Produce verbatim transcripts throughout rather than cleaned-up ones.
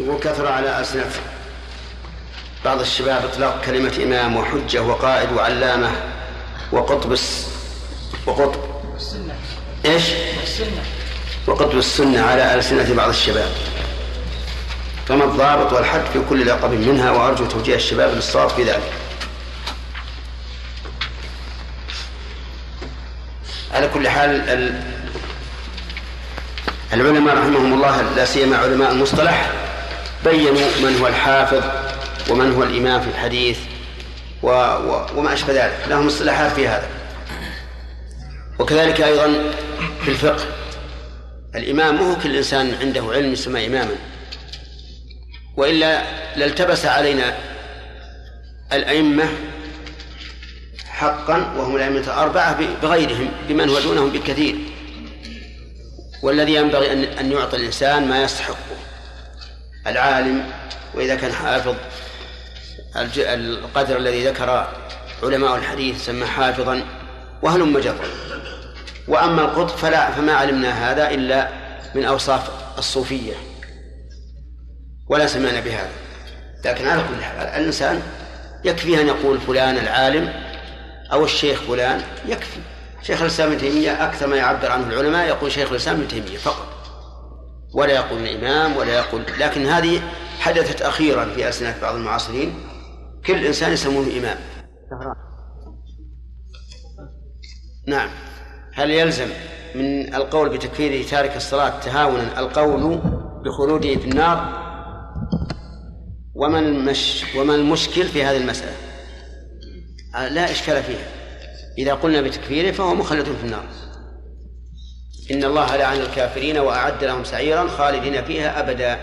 وكثر على أسنافه. بعض الشباب اطلاق كلمة إمام وحجة وقائد وعلامة وقطب الس... وقطب السنة. إيش؟ السنة. وقطب السنة على ألسنة بعض الشباب، فما الضابط والحد في كل لقب منها؟ وأرجو توجيه الشباب للصواب في ذلك. على كل حال العلماء رحمهم الله لا سيما علماء المصطلح بينوا من هو الحافظ ومن هو الإمام في الحديث و... و... وما أشبه ذلك، لهم اصطلاحات في هذا. وكذلك أيضا في الفقه الإمام مو كل إنسان عنده علم يسمى إماما، وإلا لالتبس علينا الأئمة حقا وهم الأئمة الأربعة بغيرهم بمن هو دونهم بكثير. والذي ينبغي أن يعطي الإنسان ما يستحقه العالم، وإذا كان حافظ القدر الذي ذكر علماء الحديث سمى حافظا وهلم مجرا. وأما القطب فلا، فما علمنا هذا إلا من أوصاف الصوفية ولا سمعنا بهذا. لكن على كل حال الإنسان يكفي أن يقول فلان العالم أو الشيخ فلان، يكفي. شيخ الإسلام ابن تيمية أكثر ما يعبر عنه العلماء يقول شيخ الإسلام ابن تيمية فقط، ولا يقول الإمام ولا يقول. لكن هذه حدثت أخيرا في ألسنة بعض المعاصرين، كل إنسان يسمونه إمام. نعم. هل يلزم من القول بتكفير تارك الصلاة تهاونا القول بخلوده في النار؟ وما المش وما المشكل في هذه المسألة؟ لا إشكال فيها. إذا قلنا بتكفيره فهو مخلد في النار. إن الله لعن الكافرين وأعد لهم سعيرا خالدين فيها أبدا.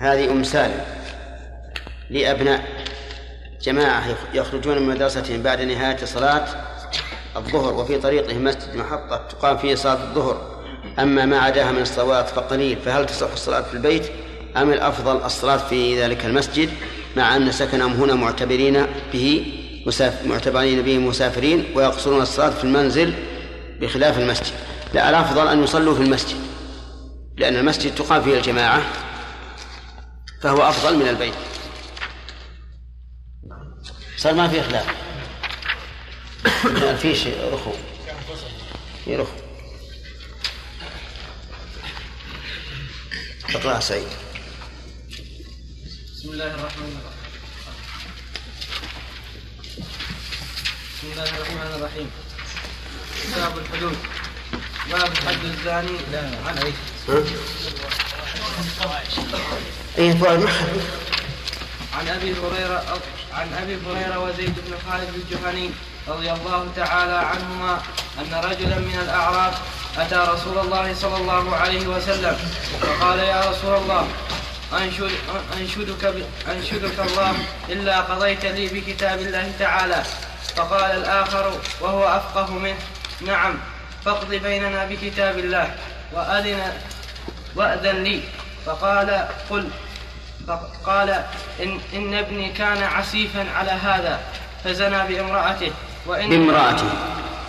هذه أم سالم لأبناء جماعة يخرجون من مدرستهم بعد نهاية صلاة الظهر، وفي طريقهم مسجد محطة تقام فيه صلاة الظهر، أما ما عداها من الصلوات فقليل، فهل تصح الصلاة في البيت أم الأفضل الصلاة في ذلك المسجد مع أن سكنهم هنا معتبرين به معتبرين به مسافرين ويقصرون الصلاة في المنزل بخلاف المسجد؟ لا، الأفضل أن يصلوا في المسجد، لأن المسجد تقام فيه الجماعة فهو أفضل من البيت. صار ما في خلاف، ما فيش رخو يرخو. اقرأ سعيد. بسم الله الرحمن الرحيم. بسم الله الرحمن الرحيم. كتاب الحدود. باب حد الزاني لا عن عيش. ايه عن ابي هريره عن ابي هريره وزيد بن خالد الجهني رضي الله تعالى عنهما ان رجلا من الاعراب اتى رسول الله صلى الله عليه وسلم فقال يا رسول الله أنشد أنشدك, أنشدك الله إلا قضيت لي بكتاب الله تعالى. فقال الآخر وهو أفقه منه نعم فاقض بيننا بكتاب الله وأذن, وأذن لي. فقال قل فقال إن, إن ابني كان عسيفا على هذا فزنى بامرأته وإن بامرأته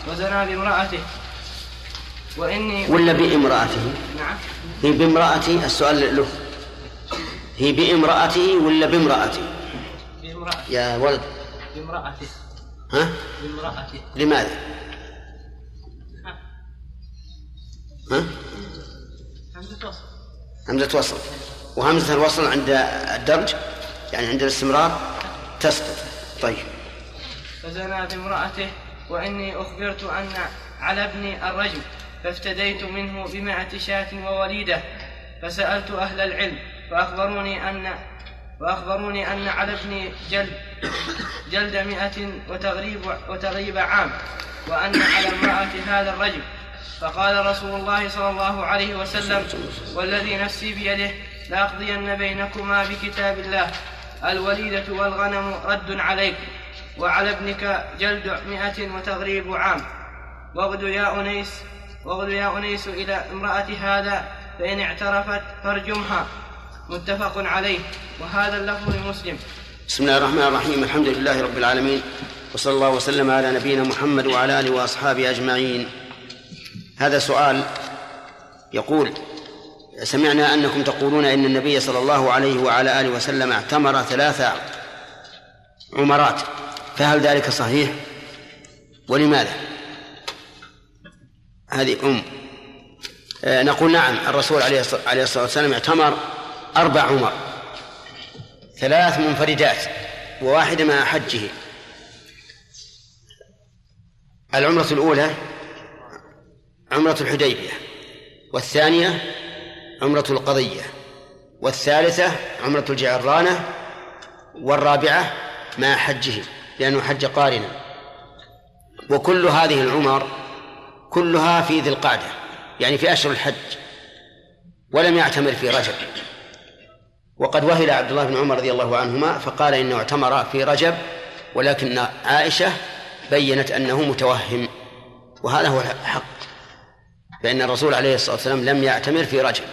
وزنى بامرأته وإني ولا بامرأته. نعم هي بامرأته. السؤال له هي بامرأته ولا بامرأته؟ بامرأته يا ولد. بامرأته. ها؟ بامرأته. لماذا؟ ها؟ همزة وصل. همزة وصل، وهمزة الوصل عند الدرج يعني عند الاستمرار تسقط. طيب فزنى بامرأته وإني أخبرت أن على ابني الرجم فافتديت منه بمائة شاة ووليدة فسألت أهل العلم فأخبروني أن وأخبروني أن على ابني جلد جلد مئة وتغريب وتغريب عام وأن على امرأة هذا الرجل. فقال رسول الله صلى الله عليه وسلم والذي نفسي بيده لأقضين بينكما بكتاب الله الوليدة والغنم رد عليك وعلى ابنك جلد مئة وتغريب عام. واغد يا أنيس واغد يا أنيس إلى امرأة هذا فإن اعترفت فارجمها. متفق عليه وهذا اللفظ لمسلم. بسم الله الرحمن الرحيم. الحمد لله رب العالمين وصلى الله وسلم على نبينا محمد وعلى آله وأصحابه أجمعين. هذا سؤال يقول سمعنا أنكم تقولون إن النبي صلى الله عليه وعلى آله وسلم اعتمر ثلاثة عمرات، فهل ذلك صحيح ولماذا؟ هذه أم آه نقول نعم، الرسول عليه الصلاة والسلام اعتمر أربع عمر، ثلاث منفردات وواحدة مع حجه. العمرة الأولى عمرة الحديبية، والثانية عمرة القضية، والثالثة عمرة الجعرانة، والرابعة مع حجه لأنه حج قارنا. وكل هذه العمر كلها في ذي القعدة، يعني في أشهر الحج، ولم يعتمر في رجب. وقد وهل عبد الله بن عمر رضي الله عنهما فقال إنه اعتمر في رجب، ولكن عائشة بيّنت أنه متوهم، وهذا هو الحق، فإن الرسول عليه الصلاة والسلام لم يعتمر في رجب.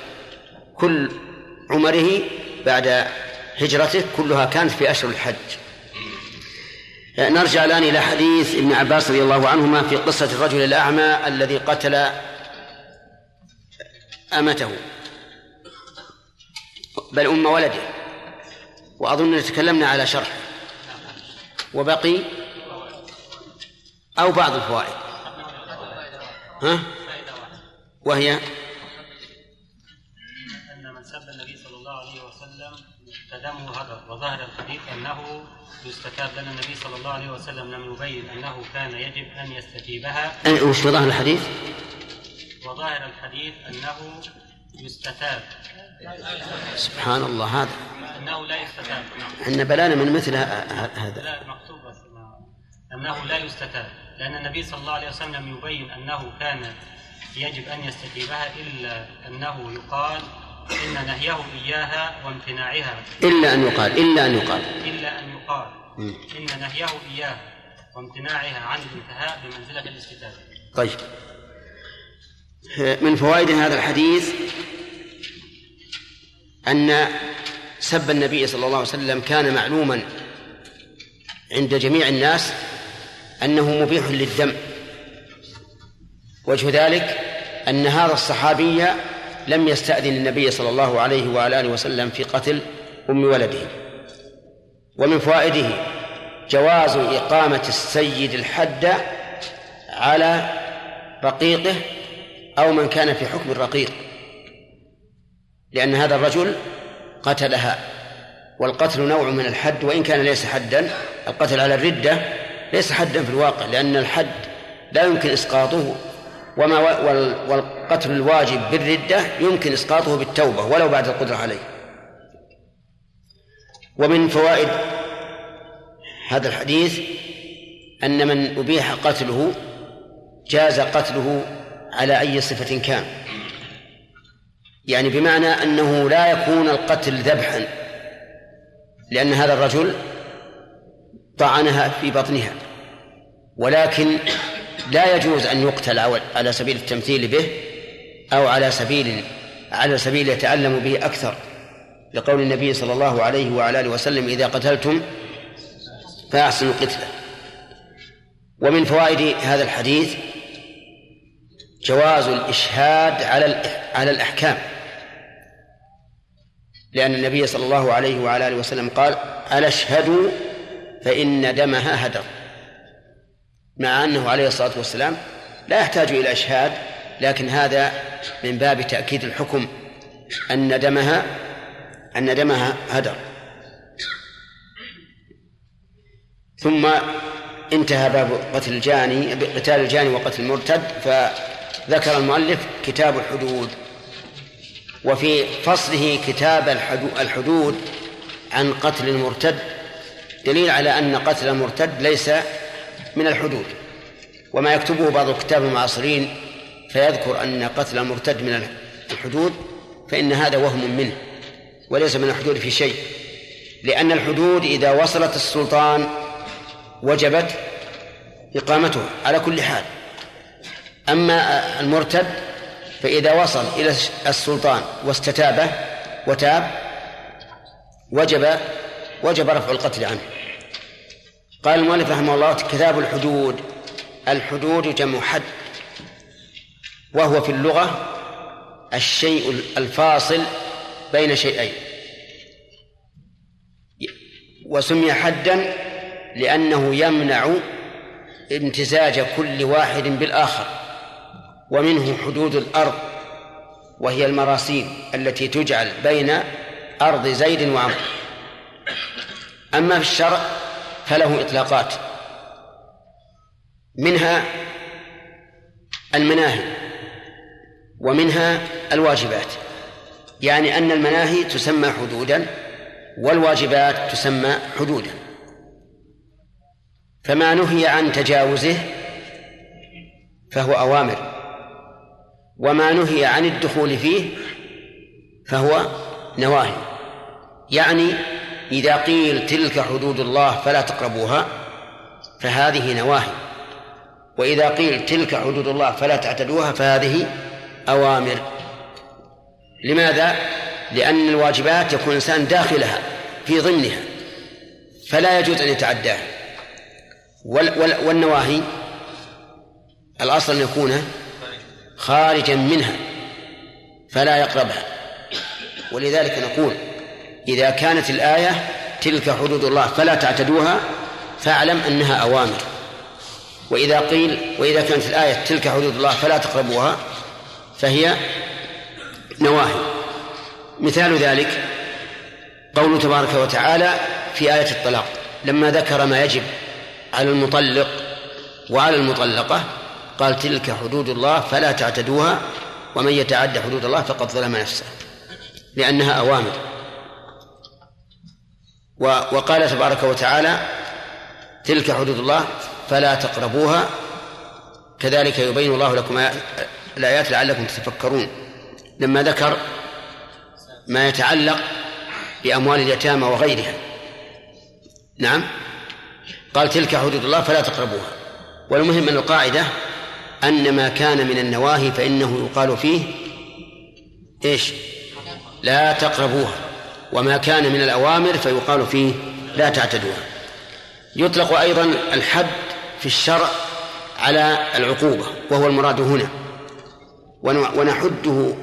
كل عمره بعد هجرته كلها كانت في أشهر الحج. نرجع الآن إلى حديث ابن عباس رضي الله عنهما في قصة الرجل الأعمى الذي قتل أمته، بل أم ولده، وأظن تكلمنا على شرح وبقي أو بعض الفوائد، ها؟ وهي أن من سب النبي صلى الله عليه وسلم فدمه هدر. وظاهر الحديث أنه يستتاب، لأن النبي صلى الله عليه وسلم لم يبين أنه كان يجب أن يستتيبها. وش وظاهر الحديث؟ وظاهر الحديث أنه يستتاب. سبحان الله، هذا أنه لا يستتاب، إحنا بلانا من مثل هذا. لا، مكتوب أنه لا يستتاب، لأن النبي صلى الله عليه وسلم لم يبين أنه كان يجب أن يستتيبها، إلا أنه يقال إن نهيه إياها وامتناعها، إلا أن يقال إلا أن يقال إلا أن يقال إن نهيه إياها وامتناعها عن الانتهاء بمنزلة الاستتابة. طيب، من فوائد هذا الحديث أن سب النبي صلى الله عليه وسلم كان معلوما عند جميع الناس أنه مبيح للدم. وجه ذلك أن هذا الصحابي لم يستأذن النبي صلى الله عليه وعلى آله وسلم في قتل أم ولده. ومن فوائده جواز إقامة السيد الحد على رقيقه أو من كان في حكم الرقيق، لأن هذا الرجل قتلها، والقتل نوع من الحد وإن كان ليس حدا. القتل على الردة ليس حدا في الواقع، لأن الحد لا يمكن إسقاطه، وما والقتل الواجب بالردة يمكن إسقاطه بالتوبة ولو بعد القدرة عليه. ومن فوائد هذا الحديث أن من أبيح قتله جاز قتله على أي صفة كان، يعني بمعنى أنه لا يكون القتل ذبحا، لأن هذا الرجل طعنها في بطنها، ولكن لا يجوز أن يقتل على سبيل التمثيل به أو على سبيل على سبيل يتعلم به أكثر، لقول النبي صلى الله عليه وعلى آله وسلم: إذا قتلتم فأحسنوا القتلة. ومن فوائد هذا الحديث جواز الإشهاد على الأحكام، لأن النبي صلى الله عليه وعلى آله وسلم قال: ألا اشهدوا فإن دمها هدر، مع أنه عليه الصلاة والسلام لا يحتاج إلى إشهاد، لكن هذا من باب تأكيد الحكم أن دمها أن دمها هدر. ثم انتهى باب قتل الجاني قتال الجاني وقتل المرتد، فذكر المؤلف كتاب الحدود، وفي فصله كتاب الحدود عن قتل المرتد دليل على أن قتل المرتد ليس من الحدود. وما يكتبه بعض الكتاب المعاصرين فيذكر أن قتل المرتد من الحدود، فإن هذا وهم منه، وليس من الحدود في شيء، لأن الحدود إذا وصلت السلطان وجبت إقامته على كل حال. أما المرتد فإذا وصل إلى السلطان واستتابه وتاب وجب وجب رفع القتل عنه. قال المؤلف رحمه الله: كتاب الحدود. الحدود جمع حد، وهو في اللغة الشيء الفاصل بين شيئين، وسمي حداً لأنه يمنع امتزاج كل واحد بالآخر. ومنه حدود الأرض، وهي المراسيم التي تجعل بين أرض زيد وعمرو. أما في الشرع فله إطلاقات، منها المناهي ومنها الواجبات، يعني أن المناهي تسمى حدوداً والواجبات تسمى حدوداً. فما نهي عن تجاوزه فهو أوامر، وما نهي عن الدخول فيه فهو نواهي. يعني إذا قيل تلك حدود الله فلا تقربوها فهذه نواهي، وإذا قيل تلك حدود الله فلا تعتدوها فهذه أوامر. لماذا؟ لأن الواجبات يكون الإنسان داخلها في ضمنها فلا يجوز أن يتعداها، والنواهي الأصل أن يكون خارجا منها فلا يقربها. ولذلك نقول إذا كانت الآية تلك حدود الله فلا تعتدوها فاعلم أنها أوامر، وإذا قيل وإذا كانت الآية تلك حدود الله فلا تقربوها فهي نواهي. مثال ذلك قوله تبارك وتعالى في آية الطلاق لما ذكر ما يجب على المطلق وعلى المطلقة قال تلك حدود الله فلا تعتدوها ومن يتعد حدود الله فقد ظلم نفسه، لأنها أوامر. وقال تبارك وتعالى تلك حدود الله فلا تقربوها كذلك يبين الله لكم الآيات لعلكم تتفكرون، لما ذكر ما يتعلق بأموال اليتامى وغيرها. نعم، قال تلك حدود الله فلا تقربوها. والمهم أن القاعدة أن ما كان من النواهي فإنه يقال فيه إيش؟ لا تقربوها، وما كان من الأوامر فيقال فيه لا تعتدوها. يطلق أيضا الحد في الشرع على العقوبة وهو المراد هنا، ونحده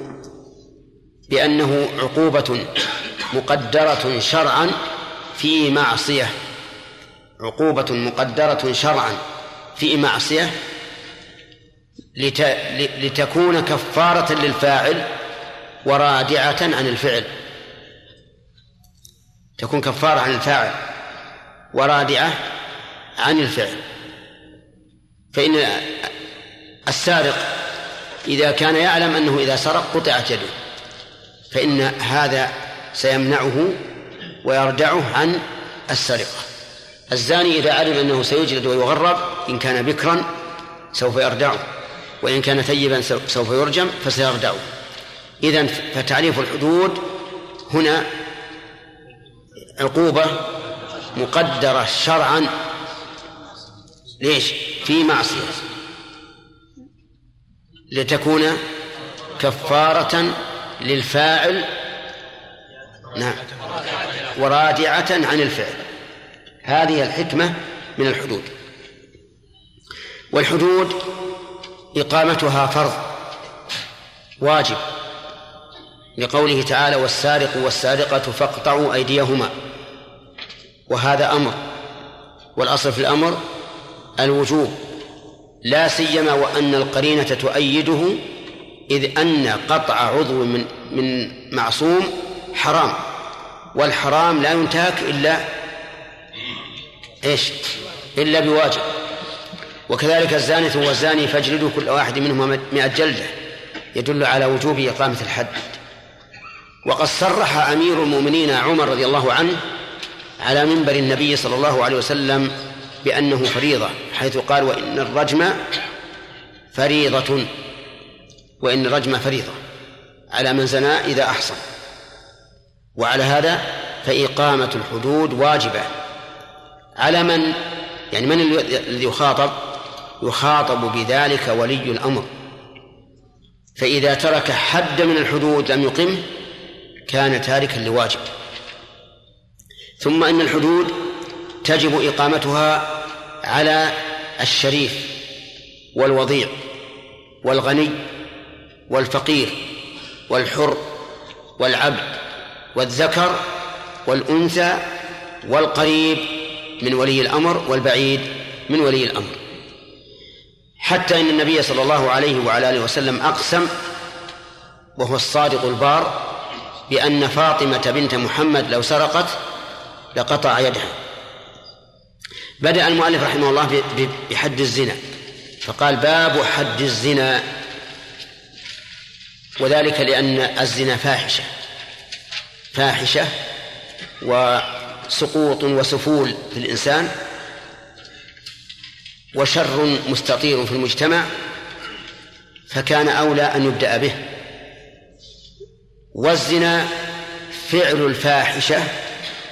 بأنه عقوبة مقدرة شرعا في معصية، عقوبة مقدرة شرعا في معصية لتكون كفارة للفاعل ورادعة عن الفعل، تكون كفارة عن الفاعل ورادعة عن الفعل. فإن السارق إذا كان يعلم أنه إذا سرق قطعت يده فإن هذا سيمنعه ويردعه عن السرقة. الزاني إذا علم أنه سيجلد ويغرب إن كان بكرا سوف يردعه، وإن كان ثيبا سوف يرجم فسيردعه. إذن فتعريف الحدود هنا عقوبة مقدرة شرعا ليش؟ في معصية لتكون كفارة للفاعل، نعم، ورادعة عن الفعل. هذه الحكمة من الحدود. والحدود إقامتها فرض واجب، لقوله تعالى والسارق والسارقة فاقطعوا أيديهما، وهذا أمر، والأصل في الأمر الوجوب، لا سيما وأن القرينة تؤيده، إذ أن قطع عضو من, من معصوم حرام، والحرام لا ينتهك إلا إيش؟ إلا بواجب. وكذلك الزانية والزاني فاجلدوا كل واحد منهما مئة جلدة، يدل على وجوب إقامة الحد. وقد صرح أمير المؤمنين عمر رضي الله عنه على منبر النبي صلى الله عليه وسلم بأنه فريضة، حيث قال وإن الرجم فريضة، وإن الرجم فريضة على من زنى إذا أحصن. وعلى هذا فإقامة الحدود واجبة على من، يعني من الذي يخاطب؟ يخاطب بذلك ولي الأمر، فإذا ترك حد من الحدود لم يقم كان تاركا لواجب. ثم إن الحدود تجب إقامتها على الشريف والوضيع والغني والفقير والحر والعبد والذكر والأنثى والقريب من ولي الأمر والبعيد من ولي الأمر، حتى إن النبي صلى الله عليه وعلى آله وسلم أقسم وهو الصادق البار بأن فاطمة بنت محمد لو سرقت لقطع يدها. بدأ المؤلف رحمه الله بحد الزنا فقال باب حد الزنا، وذلك لأن الزنا فاحشة فاحشة وسقوط وسفول في الإنسان، وشر مستطير في المجتمع، فكان أولى أن يبدأ به. والزنا فعل الفاحشة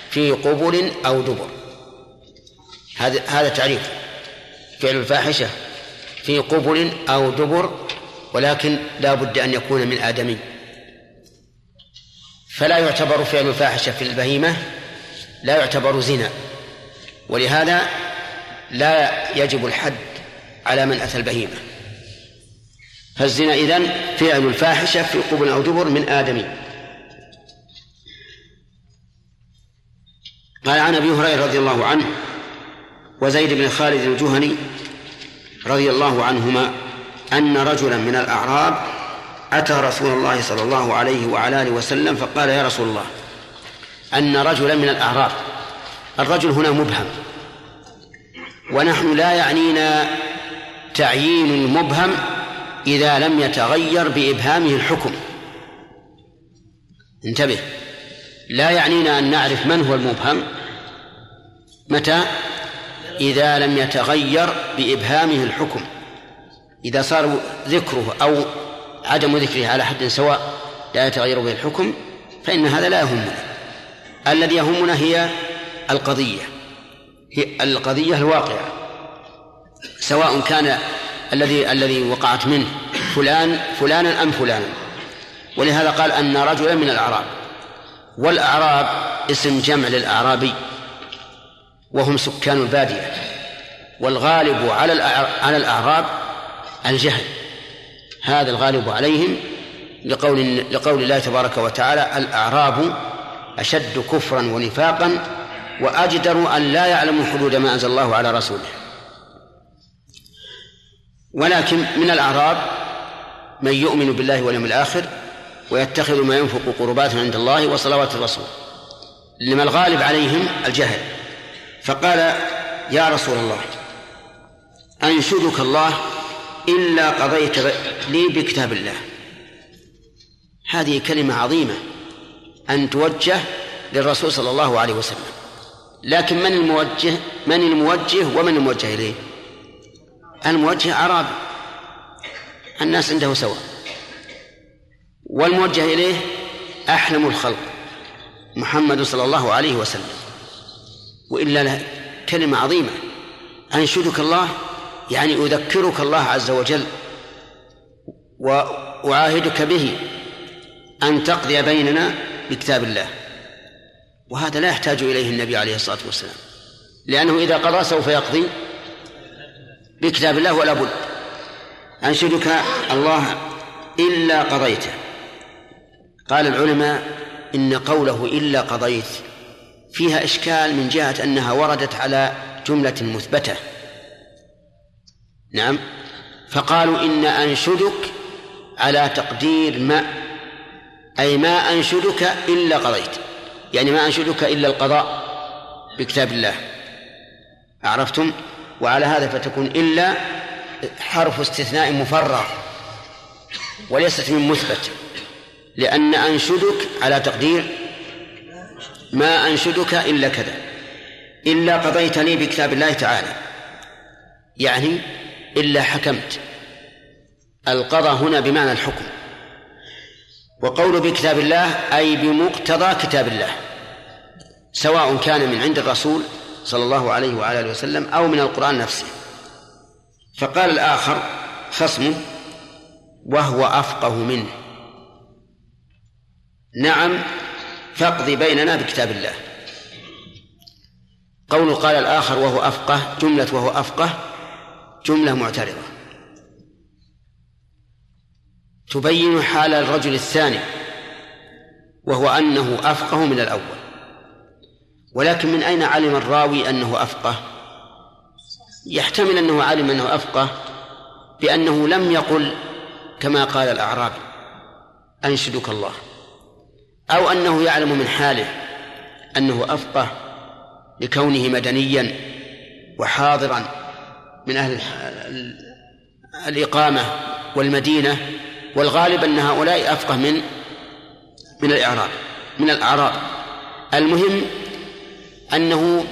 في قبل أو دبر، هذا هذا تعريف فعل الفاحشة في قبل أو دبر، ولكن لا بد أن يكون من آدمي، فلا يعتبر فعل الفاحشة في البهيمة لا يعتبر زنا، ولهذا لا يجب الحد على من أتى البهيمة. فالزنا إذن فعل الفاحشة في قبل أو دبر من آدمي. قال عن أبي هريرة رضي الله عنه وزيد بن خالد الجهني رضي الله عنهما أن رجلا من الأعراب أتى رسول الله صلى الله عليه وعلى آله وسلم فقال يا رسول الله، أن رجلا من الأعراب، الرجل هنا مبهم، ونحن لا يعنينا تعيين المبهم إذا لم يتغير بإبهامه الحكم، انتبه، لا يعنينا أن نعرف من هو المبهم متى؟ إذا لم يتغير بإبهامه الحكم، إذا صار ذكره أو عدم ذكره على حد سواء لا يتغير به الحكم فإن هذا لا يهمنا، الذي يهمنا هي القضية، هي القضية الواقعة، سواء كان الذي الذي وقعت منه فلان فلانا أم فلانا. ولهذا قال أن رجلا من الأعراب، والأعراب اسم جمع للأعرابي وهم سكان البادية، والغالب على الأعراب الجهل، هذا الغالب عليهم، لقول, لقول الله تبارك وتعالى الأعراب أشد كفرا ونفاقا وأجدر أن لا يعلموا حدود ما أنزل الله على رسوله. ولكن من الأعراب من يؤمن بالله واليوم الآخر ويتخذ ما ينفق قربات عند الله وصلوات الرسول، لما الغالب عليهم الجهل. فقال يا رسول الله، أنشدك الله إلا قضيت لي بكتاب الله. هذه كلمة عظيمة أن توجه للرسول صلى الله عليه وسلم، لكن من الموجه من الموجه ومن الموجه إليه؟ الموجه أعرابي، الناس عنده سواء، والموجه إليه أحلم الخلق محمد صلى الله عليه وسلم، وإلا كلمة عظيمة. أنشدك الله يعني أذكرك الله عز وجل وأعاهدك به أن تقضي بيننا بكتاب الله، وهذا لا يحتاج إليه النبي عليه الصلاة والسلام، لأنه إذا قضى سوف يقضي بكتاب الله ولا بد. أنشدك الله إلا قضيته. قال العلماء إن قوله إلا قضيت فيها إشكال من جهة أنها وردت على جملة مثبتة، نعم، فقالوا إن أنشدك على تقدير ما، أي ما أنشدك إلا قضيت، يعني ما أنشدك إلا القضاء بكتاب الله، عرفتم؟ وعلى هذا فتكون إلا حرف استثناء مفرغ وليست من مثبت، لأن أنشدك على تقدير ما أنشدك إلا كذا. إلا قضيت لي بكتاب الله تعالى يعني إلا حكمت، القضاء هنا بمعنى الحكم. وقول بكتاب الله أي بمقتضى كتاب الله، سواء كان من عند الرسول صلى الله عليه وعلى آله وسلم أو من القرآن نفسه. فقال الآخر خصمه وهو أفقه منه، نعم فاقضي بيننا بكتاب الله. قول قال الآخر وهو أفقه، جملة وهو أفقه جملة معترضة، تبين حال الرجل الثاني وهو أنه أفقه من الأول. ولكن من أين علم الراوي أنه أفقه؟ يحتمل أنه علم أنه أفقه بأنه لم يقل كما قال الأعرابي أنشدك الله، أو أنه يعلم من حاله أنه أفقه لكونه مدنيا وحاضرا من أهل الإقامة والمدينة، والغالب أن هؤلاء أفقه من من الإعراب من الأعراب. المهم أنه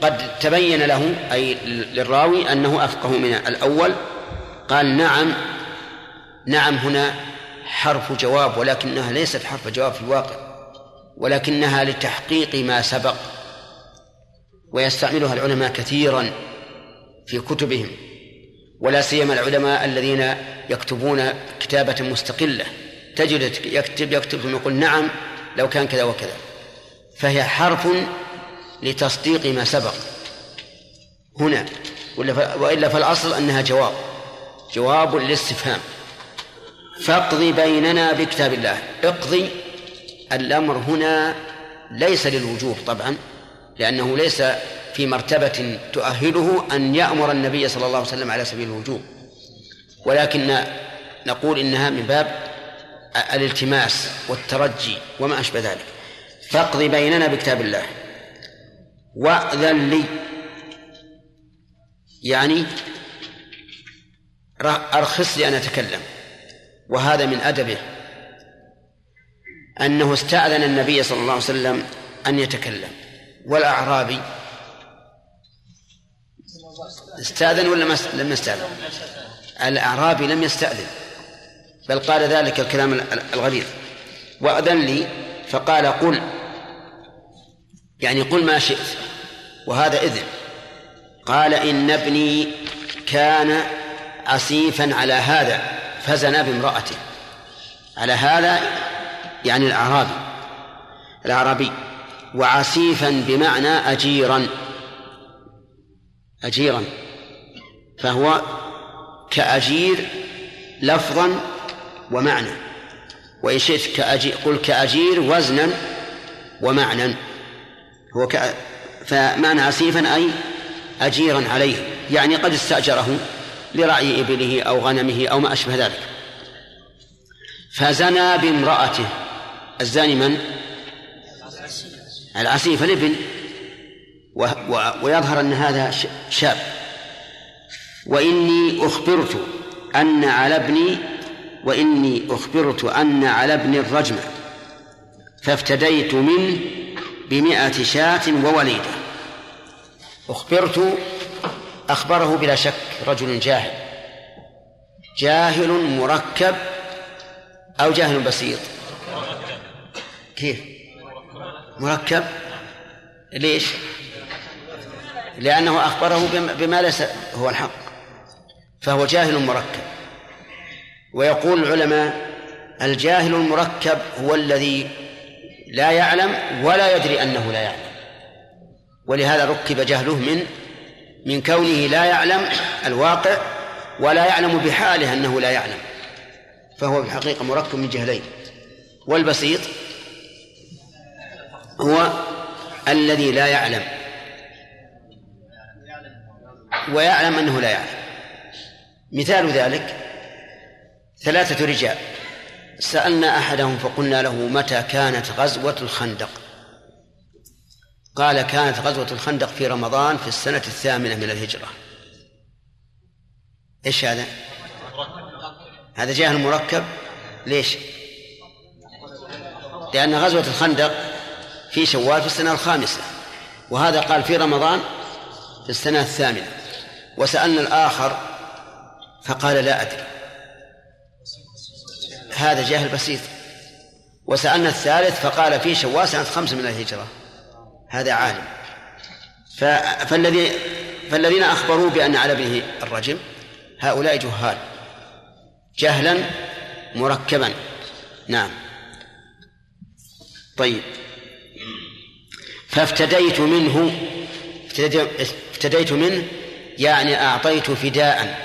قد تبين له أي للراوي أنه أفقه من الأول. قال نعم. نعم هنا حرف جواب، ولكنها ليست حرف جواب في الواقع، ولكنها لتحقيق ما سبق، ويستعملها العلماء كثيرا في كتبهم، ولا سيما العلماء الذين يكتبون كتابة مستقلة، تجد يكتب يكتب ثم يقول نعم لو كان كذا وكذا، فهي حرف لتصديق ما سبق هنا، وإلا فالأصل أنها جواب جواب للاستفهام. فاقضي بيننا بكتاب الله. اقضي الأمر هنا ليس للوجوب طبعا، لأنه ليس في مرتبة تؤهله أن يأمر النبي صلى الله عليه وسلم على سبيل الوجوب، ولكن نقول إنها من باب الالتماس والترجي وما أشبه ذلك. فاقض بيننا بكتاب الله. وأذن لي يعني أرخص لي أن أتكلم، وهذا من أدبه أنه استأذن النبي صلى الله عليه وسلم أن يتكلم. والأعرابي استأذن ولا لم يستأذن؟ الأعرابي لم يستأذن، بل قال ذلك الكلام الغليظ. وأذن لي فقال قل، يعني قل ما شئت، وهذا إذن. قال إن ابني كان عسيفا على هذا فزنا بامرأته. على هذا يعني الأعرابي الأعرابي وعسيفا بمعنى أجيرا أجيرا فهو كأجير لفظا ومعنى، وإن شئت قل كأجير وزنا ومعنى. هو ك... فمعنى عسيفا أي أجيرا عليه، يعني قد استأجره لرعي إبله أو غنمه أو ما أشبه ذلك. فزنى بامرأته. الزاني من؟ العسيف الابن، و... و... ويظهر أن هذا ش... شاب. وإني أخبرت أن على ابني وإني أخبرت أن على ابن الرجم فافتديت منه بمئة شاة ووليدة. أخبرت أخبره بلا شك رجل جاهل، جاهل مركب أو جاهل بسيط؟ كيف مركب؟ ليش؟ لأنه أخبره بما ليس هو الحق، فهو جاهل مركب. ويقول العلماء الجاهل المركب هو الذي لا يعلم ولا يدري أنه لا يعلم، ولهذا ركب جهله من من كونه لا يعلم الواقع ولا يعلم بحاله أنه لا يعلم، فهو في الحقيقة مركب من جهلين. والبسيط هو الذي لا يعلم ويعلم أنه لا يعلم. مثال ذلك ثلاثة رجال، سألنا أحدهم فقلنا له متى كانت غزوة الخندق؟ قال كانت غزوة الخندق في رمضان في السنة الثامنة من الهجرة. إيش هذا؟ هذا جاهل مركب. ليش؟ لأن غزوة الخندق في شوال في السنة الخامسة، وهذا قال في رمضان في السنة الثامنة. وسألنا الآخر فقال لا أدري، هذا جاهل بسيط. وسألنا الثالث فقال في شوال سنة خمسة من الهجرة، هذا عالم. فالذي فالذين أخبروا بأن على ابنه الرجم هؤلاء جهال جهلا مركبا. نعم. طيب، فافتديت منه افتديت منه يعني أعطيت فداء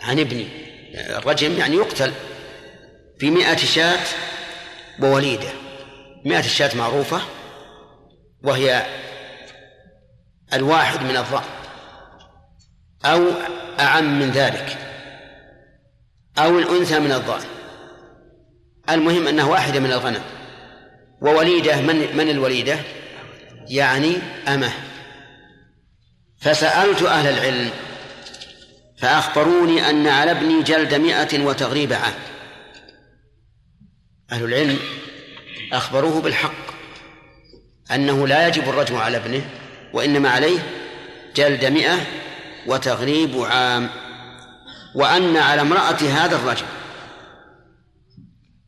عن ابني. الرجم يعني يقتل، بمئة شاة ووليدة. مئة شاة معروفة وهي الواحد من الضأن أو أعم من ذلك أو الأنثى من الضأن، المهم أنه واحدة من الغنم. ووليدة من, من الوليدة يعني أمه. فسألت أهل العلم فأخبروني أن على ابني جلد مئة وتغريب عام. أهل العلم أخبروه بالحق أنه لا يجب الرجم على ابنه، وإنما عليه جلد مئة وتغريب عام، وأن على امرأة هذا الرجل.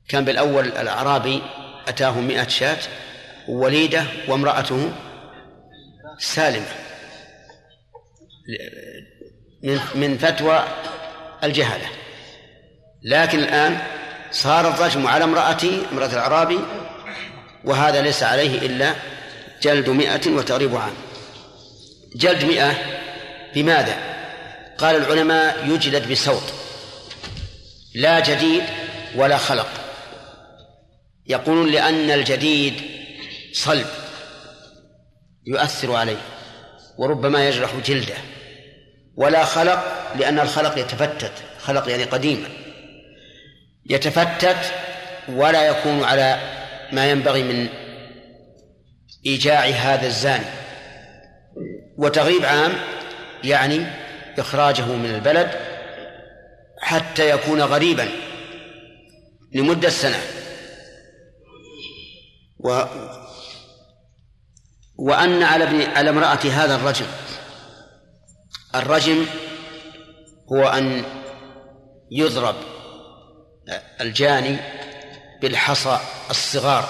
كان بالأول الأعرابي أتاه مئة شاة ووليدة وامرأته سالمة من فتوى الجهلة، لكن الآن صار الرجم على امرأتي امرأة الأعرابي، وهذا ليس عليه إلا جلد مئة وتغريب عام. جلد مئة بماذا؟ قال العلماء يجلد بسوط، لا جديد ولا خلق. يقولون لأن الجديد صلب يؤثر عليه وربما يجرح جلده، ولا خلق لأن الخلق يتفتت، خلق يعني قديما يتفتت ولا يكون على ما ينبغي من إيجاع هذا الزاني. وتغريب عام يعني إخراجه من البلد حتى يكون غريبا لمدة سنة. و... وأن على, ابن... على امرأة هذا الرجم. الرجم هو أن يضرب الجاني بالحصى الصغار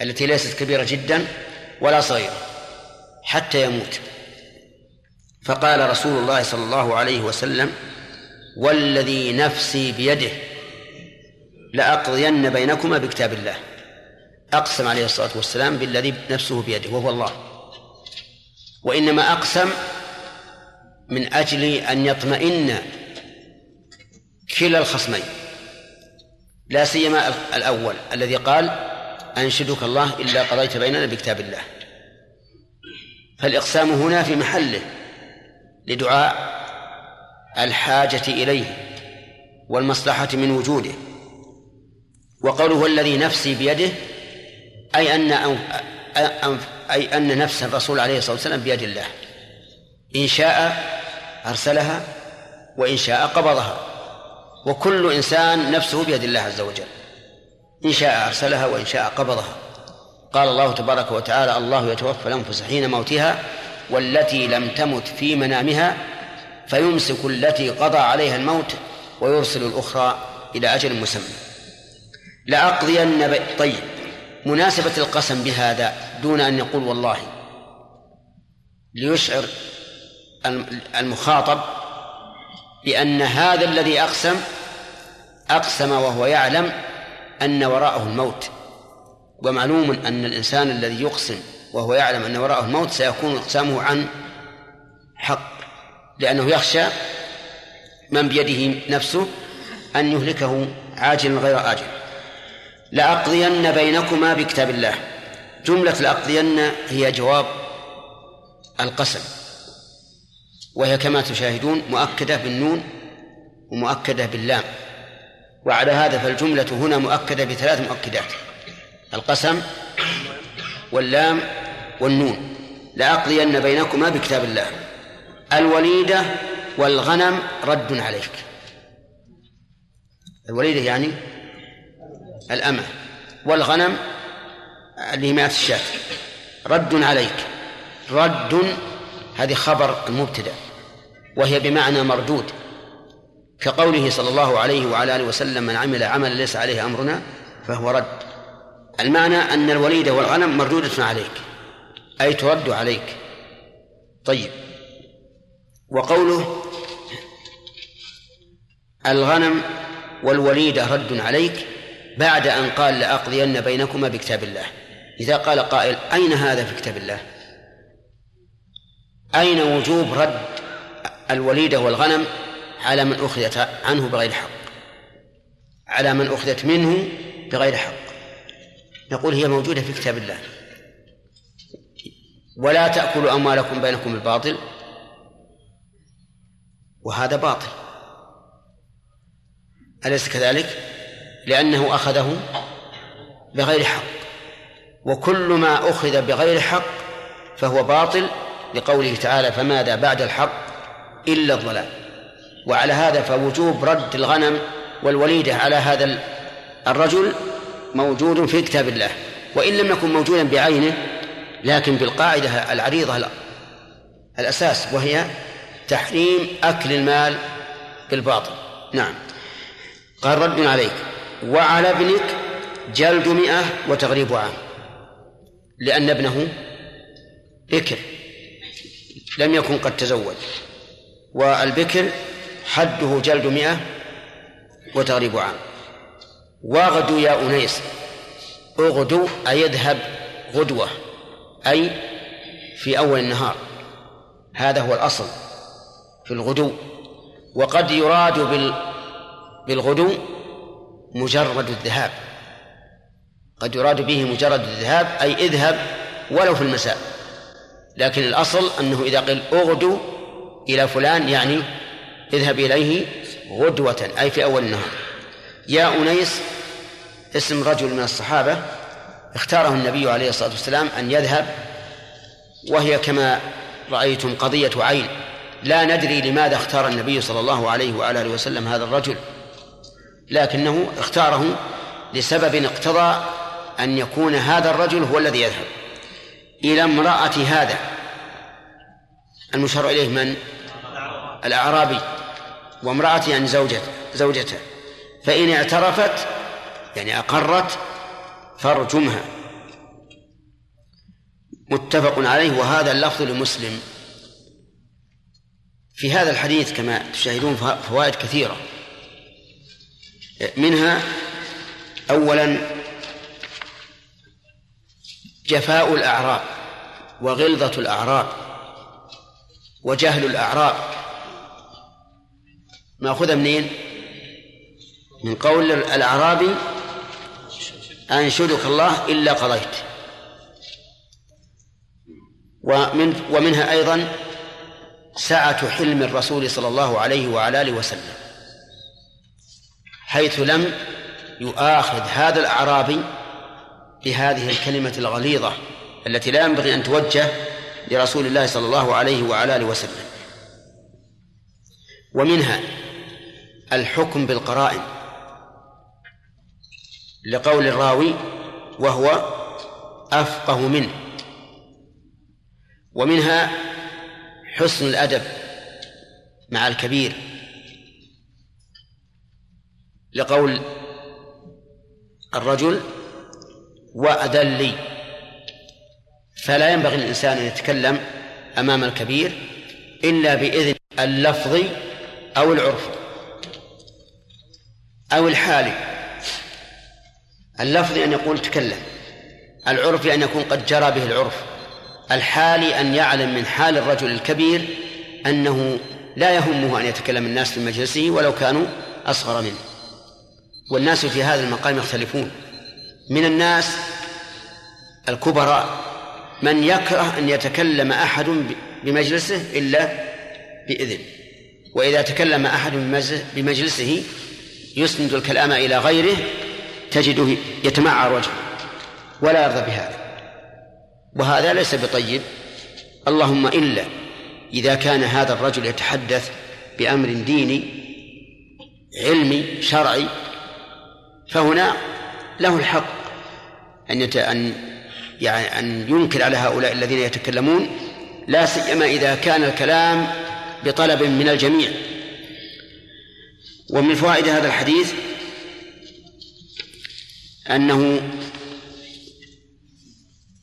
التي ليست كبيرة جدا ولا صغيرة حتى يموت. فقال رسول الله صلى الله عليه وسلم والذي نفسي بيده لأقضين بينكما بكتاب الله. أقسم عليه الصلاة والسلام بالذي نفسه بيده وهو الله، وإنما أقسم من أجل أن يطمئن كلا الخصمين، لا سيما الأول الذي قال أنشدك الله إلا قضيت بيننا بكتاب الله. فالإقسام هنا في محله لدعاء الحاجة إليه والمصلحة من وجوده. وقوله الذي نفسي بيده أي أن, أي أن نفس الرسول عليه الصلاة والسلام بيد الله، إن شاء أرسلها وإن شاء قبضها، وكل إنسان نفسه بيد الله عز وجل، إن شاء أرسلها وإن شاء قبضها. قال الله تبارك وتعالى الله يتوفى الأنفس حين موتها والتي لم تمت في منامها فيمسك التي قضى عليها الموت ويرسل الأخرى إلى أجل مسمى. لأقضين بي... طيب، مناسبة القسم بهذا دون أن يقول والله، ليشعر المخاطب بأن هذا الذي أقسم أقسم وهو يعلم أن وراءه الموت، ومعلوم أن الإنسان الذي يقسم وهو يعلم أن وراءه الموت سيكون إقسامه عن حق، لأنه يخشى من بيده نفسه أن يهلكه عاجل غير آجل. لأقضين بينكما بكتاب الله. جملة لأقضين هي جواب القسم، وهي كما تشاهدون مؤكدة بالنون ومؤكدة باللام، وعلى هذا فالجملة هنا مؤكدة بثلاث مؤكدات: القسم واللام والنون. لأقضين بينكما بكتاب الله. الوليدة والغنم رد عليك. الوليدة يعني الأمة، والغنم اللي مئة الشاة. رد عليك، رد هذه خبر المبتدأ وهي بمعنى مردود، كقوله صلى الله عليه وعلى آله وسلم من عمل عملا ليس عليه أمرنا فهو رد. المعنى أن الوليدة والغنم مردودة عليك أي ترد عليك. طيب، وقوله الغنم والوليدة رد عليك بعد أن قال لأقضين بينكما بكتاب الله. إذا قال قائل أين هذا في كتاب الله؟ أين وجوب رد الوليدة والغنم على من أخذت عنه بغير حق؟ على من أخذت منه بغير حق. نقول هي موجودة في كتاب الله. ولا تأكلوا أموالكم بينكم بالباطل، وهذا باطل، أليس كذلك؟ لأنه أخذه بغير حق، وكل ما أخذ بغير حق فهو باطل، لقوله تعالى فماذا بعد الحق إلا الضلال. وعلى هذا فوجوب رد الغنم والوليدة على هذا الرجل موجود في كتاب الله، وإن لم يكن موجودا بعينه لكن بالقاعدة العريضة الأساس، وهي تحريم أكل المال بالباطل. نعم. قال رد عليك وعلى ابنك جلد مئة وتغريب عام، لأن ابنه بكر لم يكن قد تزوج، والبكر حده جلد مئة وتغريب عام. واغدو يا أنيس، اغدو أي اذهب غدوة، أي في أول النهار، هذا هو الأصل في الغدو. وقد يراد بالغدو مجرد الذهاب، قد يراد به مجرد الذهاب أي اذهب ولو في المساء، لكن الأصل أنه إذا قيل اغدو إلى فلان يعني اذهب إليه غدوة أي في أول النهار. يا أنيس اسم رجل من الصحابة اختاره النبي عليه الصلاة والسلام أن يذهب، وهي كما رأيتم قضية عين، لا ندري لماذا اختار النبي صلى الله عليه وآله وسلم هذا الرجل، لكنه اختاره لسبب اقتضى أن يكون هذا الرجل هو الذي يذهب. إلى امرأة هذا، المشار إليه من؟ الأعرابي، وامرأة يعني زوجته، فإن اعترفت يعني أقرت فارجمها، متفق عليه. وهذا اللفظ لمسلم. في هذا الحديث كما تشاهدون فوائد كثيرة، منها أولا جفاء الأعراب وغلظة الأعراب وجهل الأعراب، ماخذها منين؟ من قول الأعرابي أنشدك الله إلا قضيت. ومن ومنها أيضا سعة حلم الرسول صلى الله عليه وعلى آله وسلم، حيث لم يؤاخذ هذا الأعرابي بهذه الكلمة الغليظة التي لا ينبغي أن توجه لرسول الله صلى الله عليه وعلى آله وسلم. ومنها الحكم بالقرائن، لقول الراوي وهو أفقه منه. ومنها حسن الأدب مع الكبير، لقول الرجل وأذلي، فلا ينبغي الإنسان أن يتكلم أمام الكبير إلا بإذن اللفظي أو العرف أو الحالي. اللفظي أن يقول تكلم، العرفي أن يكون قد جرى به العرف، الحالي أن يعلم من حال الرجل الكبير أنه لا يهمه أن يتكلم الناس في مجلسه ولو كانوا أصغر منه. والناس في هذا المقام يختلفون، من الناس الكبراء من يكره أن يتكلم أحد بمجلسه إلا بإذن، وإذا تكلم أحد بمجلسه يسند الكلام إلى غيره تجده يتمعر وجهه ولا يرضى بهذا، وهذا ليس بطيب، اللهم إلا إذا كان هذا الرجل يتحدث بأمر ديني علمي شرعي، فهنا له الحق أن أن يعني أن ينكر على هؤلاء الذين يتكلمون، لا سيما إذا كان الكلام بطلب من الجميع. ومن فوائد هذا الحديث أنه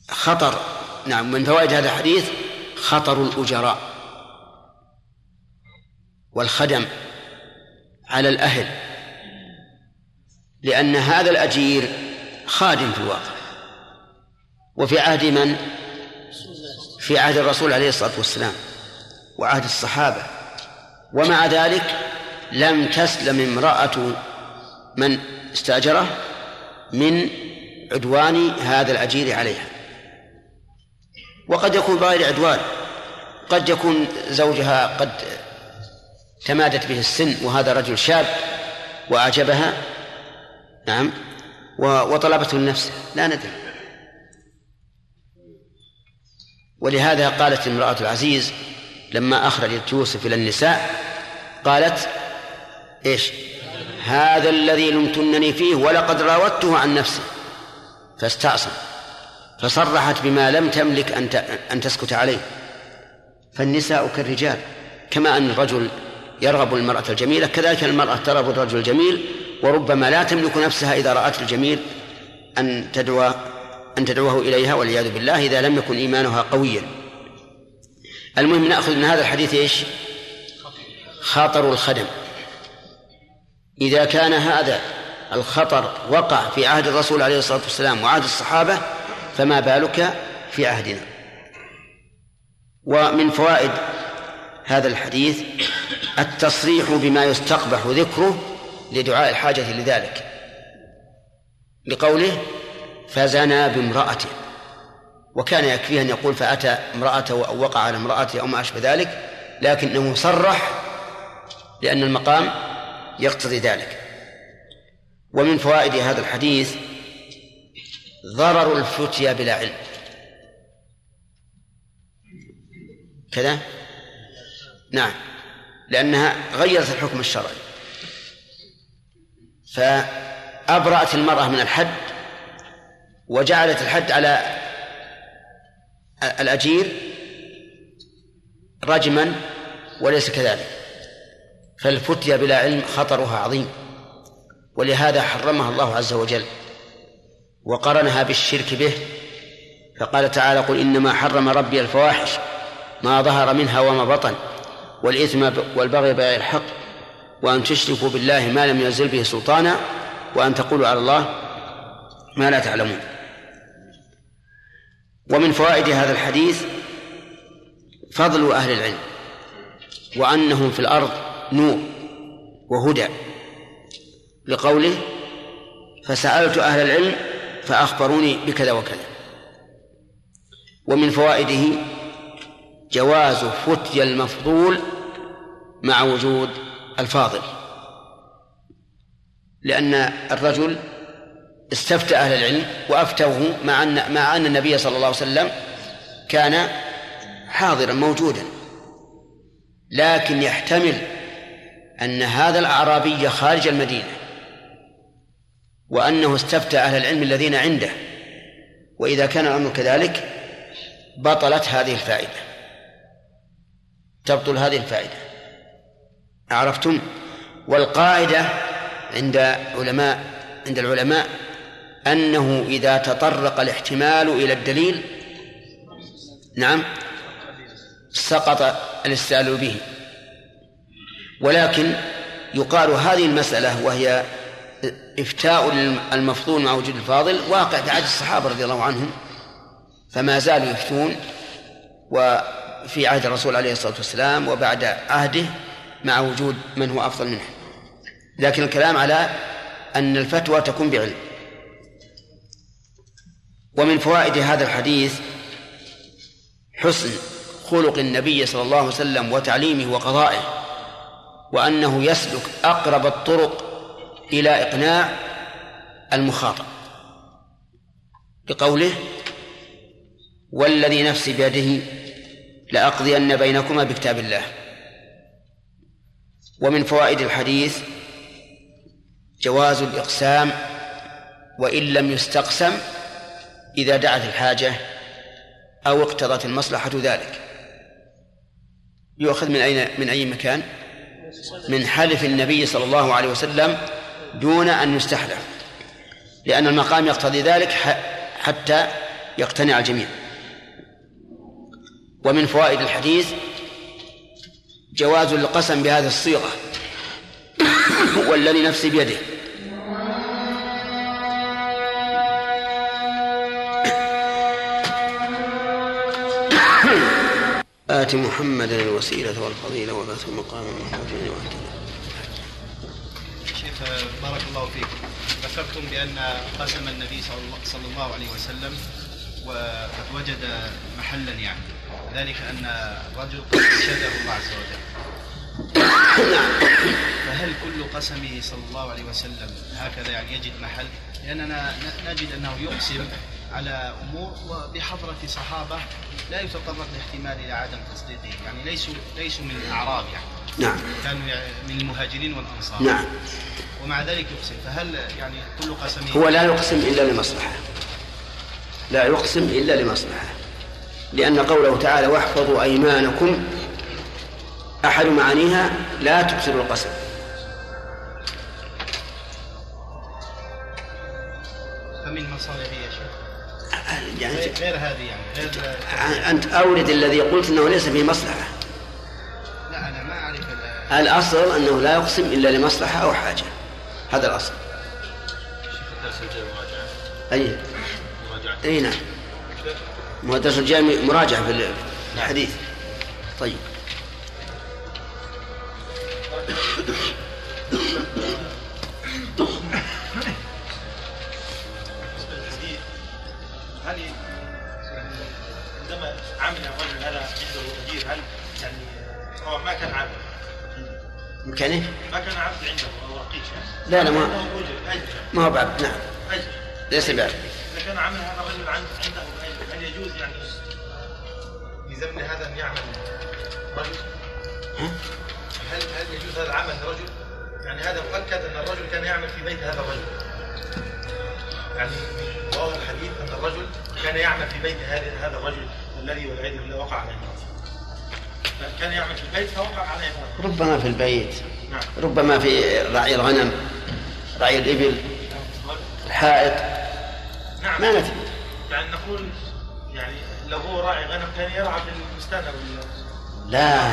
خطر نعم من فوائد هذا الحديث خطر الأجراء والخدم على الأهل، لأن هذا الأجير خادم في الواقع، وفي عهد من؟ في عهد الرسول عليه الصلاة والسلام وعهد الصحابة، ومع ذلك لم تسلم امرأة من استأجره من عدوان هذا الأجير عليها. وقد يكون غير عدوان، قد يكون زوجها قد تمادت به السن وهذا رجل شاب وأعجبها، نعم، وطلبته النفس، لا ندري. ولهذا قالت امرأة العزيز لما أخرجت يوسف إلى النساء قالت إيش؟ هذا الذي لمتنني فيه ولقد راودته عن نفسه فاستعصم، فصرحت بما لم تملك أن تسكت عليه. فالنساء كالرجال، كما أن الرجل يرغب المرأة الجميلة كذلك المرأة ترغب الرجل الجميل، وربما لا تملك نفسها إذا رأت الجميل أن تدعو أن تدعوه إليها والعياذ بالله إذا لم يكن إيمانها قويا. المهم نأخذ من هذا الحديث إيش؟ خطر الخدم. إذا كان هذا الخطر وقع في عهد الرسول عليه الصلاة والسلام وعهد الصحابة فما بالك في عهدنا. ومن فوائد هذا الحديث التصريح بما يستقبح ذكره لدعاء الحاجة لذلك، لقوله فزنى بامرأته، وكان يكفيه أن يقول فأتى امرأته أو وقع على امرأته أو ما أشبه ذلك، لكنه صرح لأن المقام يقتضي ذلك. ومن فوائد هذا الحديث ضرر الفتية بلا علم، كذا؟ نعم، لأنها غيرت الحكم الشرعي فأبرأت المرأة من الحد وجعلت الحد على الأجير رجما وليس كذلك. فالفتية بلا علم خطرها عظيم، ولهذا حرمها الله عز وجل وقرنها بالشرك به، فقال تعالى قل إنما حرم ربي الفواحش ما ظهر منها وما بطن والإثم والبغي بغير الحق وأن تشركوا بالله ما لم ينزل به سلطانا وأن تقولوا على الله ما لا تعلمون. ومن فوائد هذا الحديث فضل أهل العلم وأنهم في الأرض نور وهدى، لقوله فسألت أهل العلم فأخبروني بكذا وكذا. ومن فوائده جواز فتيا المفضول مع وجود الفاضل، لأن الرجل استفتى أهل العلم وأفتوه مع أن, مع أن النبي صلى الله عليه وسلم كان حاضرا موجودا، لكن يحتمل أن هذا الأعرابي خارج المدينة وأنه استفتى أهل العلم الذين عنده، وإذا كان الأمر كذلك بطلت هذه الفائدة، تبطل هذه الفائدة، أعرفتم؟ والقاعدة عند علماء عند العلماء أنه إذا تطرق الاحتمال إلى الدليل، نعم، سقط الاستدلال به. ولكن يقال هذه المسألة وهي إفتاء المفضول مع وجود الفاضل واقع في عهد الصحابة رضي الله عنهم، فما زالوا يفتون وفي عهد الرسول عليه الصلاة والسلام وبعد عهده مع وجود من هو أفضل منه، لكن الكلام على أن الفتوى تكون بعلم. ومن فوائد هذا الحديث حسن خلق النبي صلى الله عليه وسلم وتعليمه وقضائه، وأنه يسلك أقرب الطرق إلى إقناع المخاطب، بقوله والذي نفسي بيده لأقضين بينكما بكتاب الله. ومن فوائد الحديث جواز الإقسام وإن لم يستقسم إذا دعت الحاجة أو اقتضت المصلحة ذلك. يؤخذ من أين؟ من أي مكان؟ من حلف النبي صلى الله عليه وسلم دون أن يستحلف، لأن المقام يقتضي ذلك حتى يقتنع الجميع. ومن فوائد الحديث جواز القسم بهذه الصيغة والذي نفسي بيده، آت محمدا الوسيلة والفضيلة وبعثه مقاما محمودا. بارك الله فيك. ذكرتم بأن قسم النبي صلى الله عليه وسلم وقد وجد محلا، يعني ذلك أن رجل قد أرشده الله عز وجل، فهل كل قسمه صلى الله عليه وسلم هكذا يعني يجد محل؟ لأننا نجد أنه يقسم على أمور وبحضرة صحابة لا يتطرق لاحتمال إلى عدم تصديقه، يعني ليسوا ليسوا من الأعراب، يعني نعم كانوا من المهاجرين والأنصار، نعم، ومع ذلك يقسم، فهل يعني كل قسمه؟ هو لا يقسم إلا لمصلحة، لا يقسم إلا لمصلحة، لأن قوله تعالى واحفظوا أيمانكم أحد معانيها لا تبصر القسم. فمن مصالحه يا شيخ يعني غير هذه، يعني غير أنت أورد الذي قلت أنه ليس فيه مصلحة. لا أنا ما أعرف الأصل أنه لا يقسم إلا لمصلحة أو حاجة، هذا الأصل. شيخ الدرس الجاي مراجعة. أي مراجعة. أي نعم. شيخ الدرس الجاي مراجعة في الحديث. طيب. هل عندما عمل الرجل هذا عنده أجير، هل يعني هو ما كان عبد مكانه؟ ما كان عبد عنده أو رقيق؟ لا لا، ما ما هو بعبد، نعم أجر، ليس بعبد. إذا كان عمل هذا الرجل عنده أجر، هل يجوز يعني يذمن هذا أن يعمل رجل؟ هل هل يجوز هذا العمل لرجل؟ يعني هذا مؤكد أن الرجل كان يعمل في بيت هذا الرجل، يعني وهو الحديث أن الرجل كان يعمل في بيت هذا هذا الرجل الذي والعياذ بالله وقع عليه، كان يعمل في البيت فوقع عليه، ربما في البيت، نعم، ربما في رعي الغنم، رعي الإبل، الحائط، نعم، ما نفهم، يعني نقول يعني لو هو راعي غنم كان يرعى في البستان ولا لا؟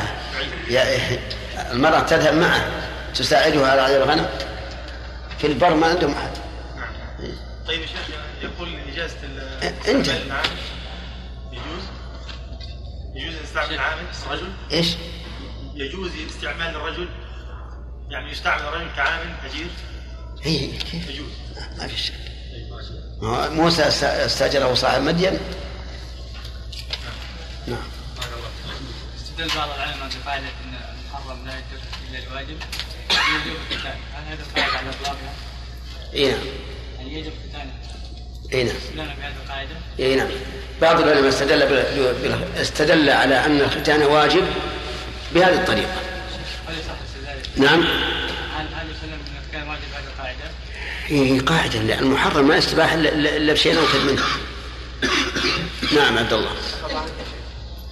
المرأة تذهب معه تساعدها على رعي الغنم، في البر ما عندهم أحد. نعم. طيب يا شيخ، يقول إجازة العامل يجوز؟ يجوز استعمال العامل الرجل؟ إيش؟ يجوز استعمال الرجل؟ يعني يستعمل الرجل كعامل أجير؟ إيه كيف؟ يجوز. ما في شك. موسى استأجره صاحب مدين. نعم. استدل بعض العلماء بقاعدة أن المحرم لا يترك إلا الواجب، يجب القتال، هل هذا صحيح على إطلاقها؟ إي نعم. يعني يجب القتال. إي نعم. استدلنا بهذه القاعدة؟ إي نعم. بعض العلماء استدل بال... استدل على أن الختان واجب بهذه الطريقة. هل يصح استدلال؟ نعم. هل هل يسلم أن الختان واجب بهذه القاعدة؟ إي قاعدة، لأن المحرم ما يستباح إلا إلا بشيء أوكد منه. نعم عبد الله.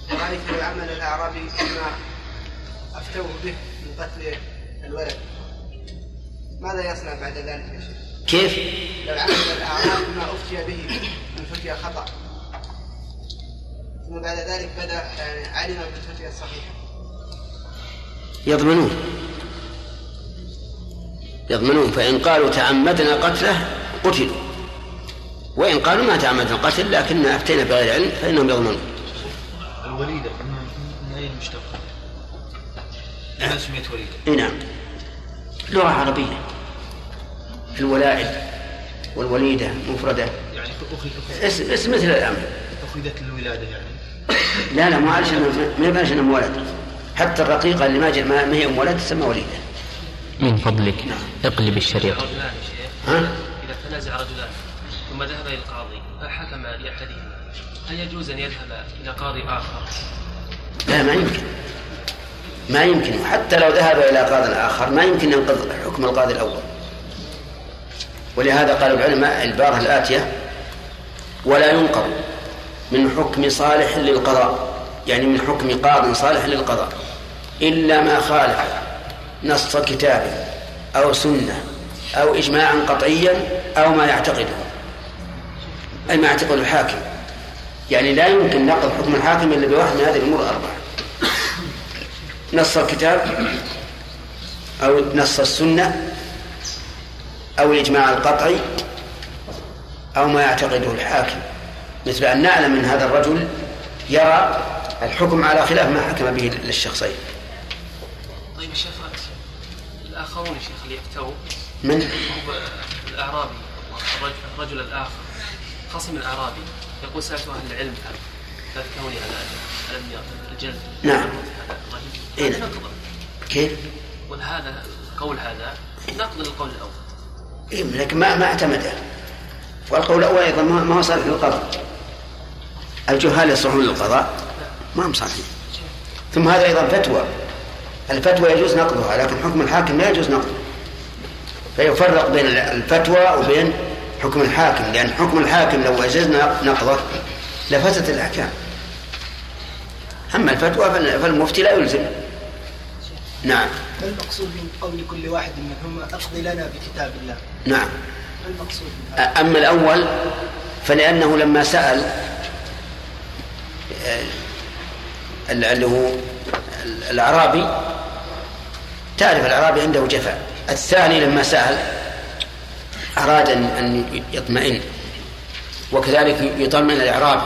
وذلك لو عمل الأعرابي ما أفتوه به من قتل الولد، ماذا يصنع بعد ذلك يا شيخ؟ كيف؟ لو عمل الأعرابي ما أفتي به من فتية خطأ، ثم بعد ذلك بدأ علم بالفتية الصحيحة، يضمنون يضمنون فإن قالوا تعمدنا قتله قتلوا، وإن قالوا ما تعمدنا القتل لكننا أفتينا بغير علم فإنهم يضمنون. الوليدة من أين مشتقة؟ لماذا سميت وليدة؟ نعم، لغة عربية، الولائد والوليدة مفردة، يعني اسم اسم مثل الأمر، أخذت الولادة يعني؟ لا لا، ما أعرفش ما يبانش أنها مولد، حتى الرقيقة اللي ما جل ما هي مولد تسمى وليدة. من فضلك نعم. اقلب الشريط. ها؟ إذا تنازع رجلان ثم ذهب إلى القاضي فحكم لأحدهما، هل يجوز أن يذهب إلى قاضي آخر؟ لا ما يمكن، ما يمكن، حتى لو ذهب إلى قاضي آخر ما يمكن أن ينقض حكم القاضي الأول، ولهذا قالوا العلماء البارة الآتية ولا ينقض من حكم صالح للقضاء، يعني من حكم قاض صالح للقضاء، إلا ما خالف نص كتاب أو سنة أو إجماعا قطعيا أو ما يعتقده، أي ما يعتقد الحاكم، يعني لا يمكن نقض حكم الحاكم إلا بواحد من هذه الأمور الأربعة، نص الكتاب أو نص السنة أو الإجماع القطعي أو ما يعتقده الحاكم، مثل أن نعلم أن هذا الرجل يرى الحكم على خلاف ما حكم به للشخصين. طيب الشيخ الآخرون الشيخ اللي يفتوه من؟ الأعرابي، الرجل الآخر خصم الأعرابي يقول سألت أهل العلم لا تكوني على الجلد. نعم. إيه نعم. كيف؟ وهذا قول هذا نقض القول الأول. إيه لكن ما ما اعتمده. والقول الأول أيضا ما ما وصل إلى القضاء. الجهال يصلحون للقضاء ما مصالحين. ثم هذا أيضا فتوى. الفتوى يجوز نقضها لكن حكم الحاكم لا يجوز نقضه. فيفرق بين الفتوى وبين حكم الحاكم، لأن حكم الحاكم لو أجزنا نقضه لفتت الأحكام. أما الفتوى فالمفتي لا يلزم. نعم. المقصود من قول كل واحد منهما أقضي لنا بكتاب الله. نعم. المقصود. أما الأول فلأنه لما سأل اللي هو الأعرابي تعرف الأعرابي عنده جفاء. الثاني لما سأل أراد أن يطمئن، وكذلك يطمئن الإعراب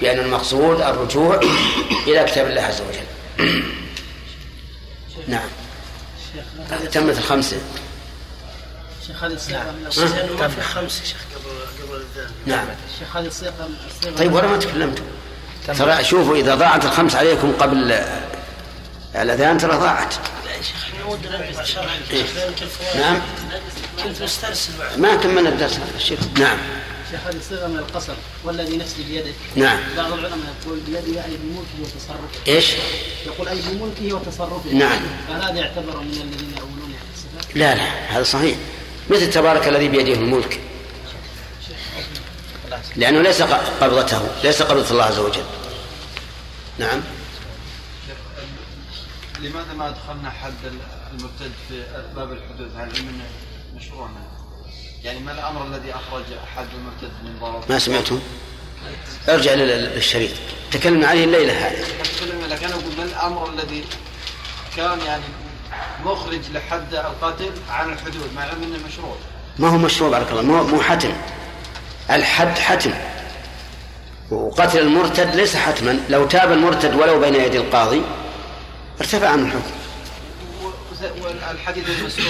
بأن المقصود الرجوع إلى كتاب الله عز وجل. نعم. تمت الخمسة. شيخ هذه الصيغة من الصيغة في خمسة شيخ قبل قبل الذهاب. نعم. شيخ هذه الصيغة الصيغة. طيب وأنا ما تكلمت. ترى شوفوا إذا ضاعت الخمس عليكم قبل الأذان ترى ضاعت. إيه؟ نعم. ما كملنا الدرس الشيخ. نعم. شيخ هذه الصيغة من القصر والذي نفسي بيده. نعم. بعض العلماء يقول بيده أي بملكه وتصرفه. إيش؟ يقول أي بملكه وتصرفه. نعم. فهذا يعتبر من الذين يقولون هذه الصفات؟ لا لا هذا صحيح. مثل تبارك الذي بيده الملك. لأنه ليس قبضته ليس قبضة الله عز وجل. نعم. لماذا ما أدخلنا حد المبتدع في أسباب الحدوث؟ هل من مشروعنا؟ يعني ما الأمر الذي أخرج حد المبتدع من ضرر؟ ما سمعتم؟ أرجع للشريط تكلمنا عليه الليلة هذه. تكلمنا لك أنا أقول ما الأمر الذي كان يعني مخرج لحد القتل عن الحدود مع أنه مشروع؟ ما هو مشروع بارك الله، مو مو حتم. الحد حتم وقتل المرتد ليس حتما. لو تاب المرتد ولو بين يدي القاضي ارتفع عن الحكم. والحديث المسلوب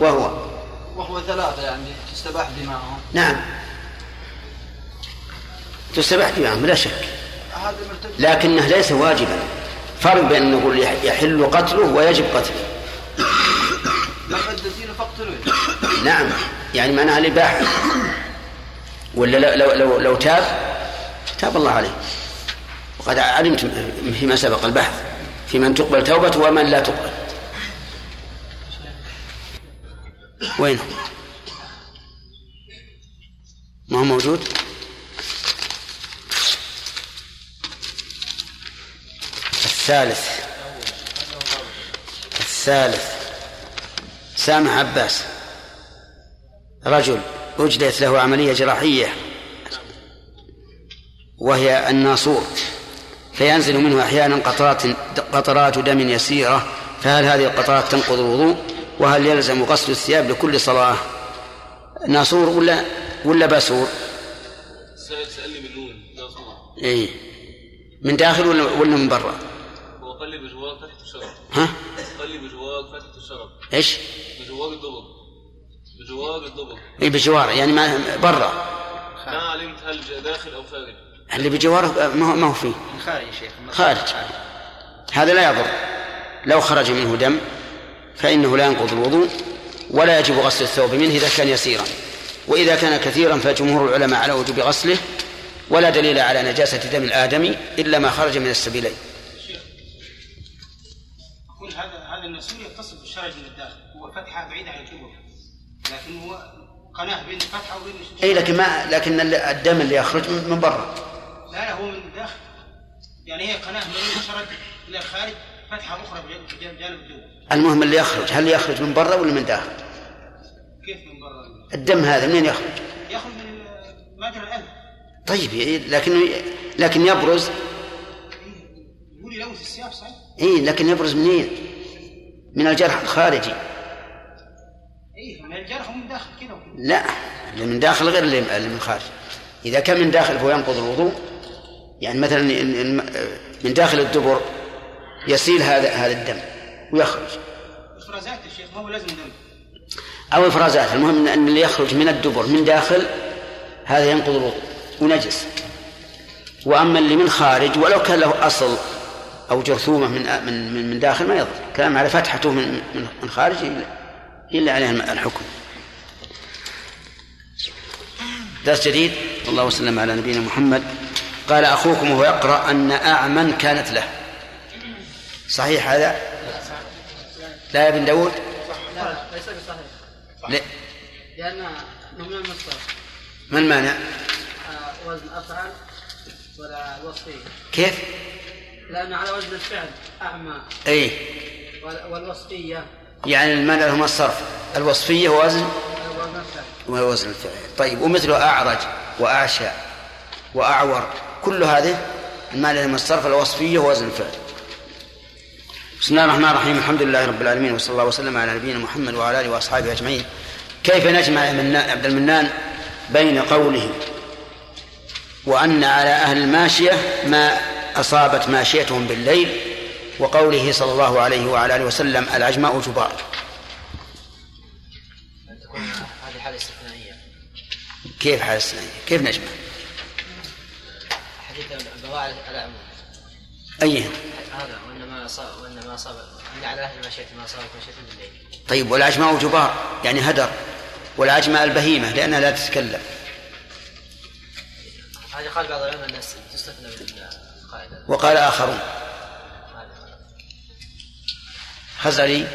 وهو وهو ثلاثة يعني تستباح دماؤهم. نعم تستباح دماؤهم لا شك، لكنه ليس واجبا. فرق بأن نقول يحل قتله ويجب قتله. نعم يعني معناها الإباحة. ولا لو, لو, لو تاب تاب الله عليه. وقد علمت فيما سبق البحث في من تقبل توبة ومن لا تقبل. وين ما هو موجود؟ الثالث الثالث سامح عباس، رجل أجدت له عملية جراحية وهي الناصور، فينزل منه أحيانا قطرات, قطرات دم يسيرة، فهل هذه القطرات تنقض الوضوء؟ وهل يلزم غسل الثياب لكل صلاة؟ ناصور ولا ولا باسور؟ سألني من نون ناصور. إيه من داخل ولا ولا من برا؟ هو قلب جواك فتحة الشرب. ها؟ قلب جواك فتحة الشرب. إيش؟ بجوار الدبر. بجوار الدبر. إيه بجوار يعني ما برا. ما علمت هل داخل أو خارج؟ اللي بجواره ما هو فيه خارج شيخ. خارج هذا لا يضر. لو خرج منه دم فإنه لا ينقض الوضوء ولا يجب غسل الثوب منه إذا كان يسيرا، وإذا كان كثيرا فجمهور العلماء على وجوب غسله، ولا دليل على نجاسة دم الآدمي إلا ما خرج من السبيلين. شيخ أقول هذا هذا النسور يتصل بالشرج من الداخل، هو فتحة بعيدة عن الجمهور لكن هو قناه بين الفتحة وبين الشرج. أي لكن ما لكن الدم اللي يخرج من برا. لا هو من الداخل يعني هي قناه من الشرج إلى الخارج فتحة أخرى بجانب الدم. المهم اللي يخرج هل يخرج من برا ولا من داخل؟ كيف من برا؟ الدم هذا منين يخرج؟ يخرج من مجرى الأذى. طيب لكن لكن يبرز. يقول لون الثياب صحيح؟ إيه لكن يبرز منين؟ من الجرح الخارجي. إيه من الجرح ومن داخل كذا. لا اللي من داخل غير اللي من خارج. إذا كان من داخل فهو ينقض الوضوء. يعني مثلا من داخل الدبر يسيل هذا هذا الدم ويخرج. إفرازات الشيخ ما هو لازم دم. أو إفرازات. المهم أن اللي يخرج من الدبر من داخل هذا ينقض الوضوء ونجس. وأما اللي من خارج ولو كان له أصل أو جرثومة من من من داخل ما يضر. كلام على فتحته من من خارج إلا عليه الحكم. درس جديد. والله وسلم على نبينا محمد. قال أخوكم وهو يقرأ أن أعمى كانت له. صحيح هذا؟ لا يا ابن داود؟ لا ليس بصحيح. لأن نمنا مصر. ما المانع؟ وزن أفعل ولا الوصفين. كيف؟ لأن على وزن الفعل أعمى. أي. والوصفية. يعني المانع هما الصرف. الوصفية وزن. وزن الفعل. ووزن الفعل. طيب ومثله أعرج وأعشى وأعور كل هذه المانع هما الصرف الوصفية ووزن الفعل. بسم الله الرحمن الرحيم. الحمد لله رب العالمين وصلى الله وسلم على نبينا محمد وعلى آله وأصحابه أجمعين. كيف نجمع عبد المنان بين قوله وأن على أهل الماشية ما أصابت ماشيتهم بالليل وقوله صلى الله عليه وعلى آله وسلم العجماء جبار؟ هذه حالة استثنائية. كيف حالة استثنائية؟ كيف نجمع؟ حديث البواعي على عمود. أيها؟ هذا وإنما أصاب وإنما أصاب إن على أهل الماشية ما أصابت ماشيتهم بالليل. طيب والعجماء جبار يعني هدر، والعجماء البهيمة لأنها لا تتكلم. هذه قال بعض العلماء الناس تستثنى من القاعدة. وقال آخرون خزعلي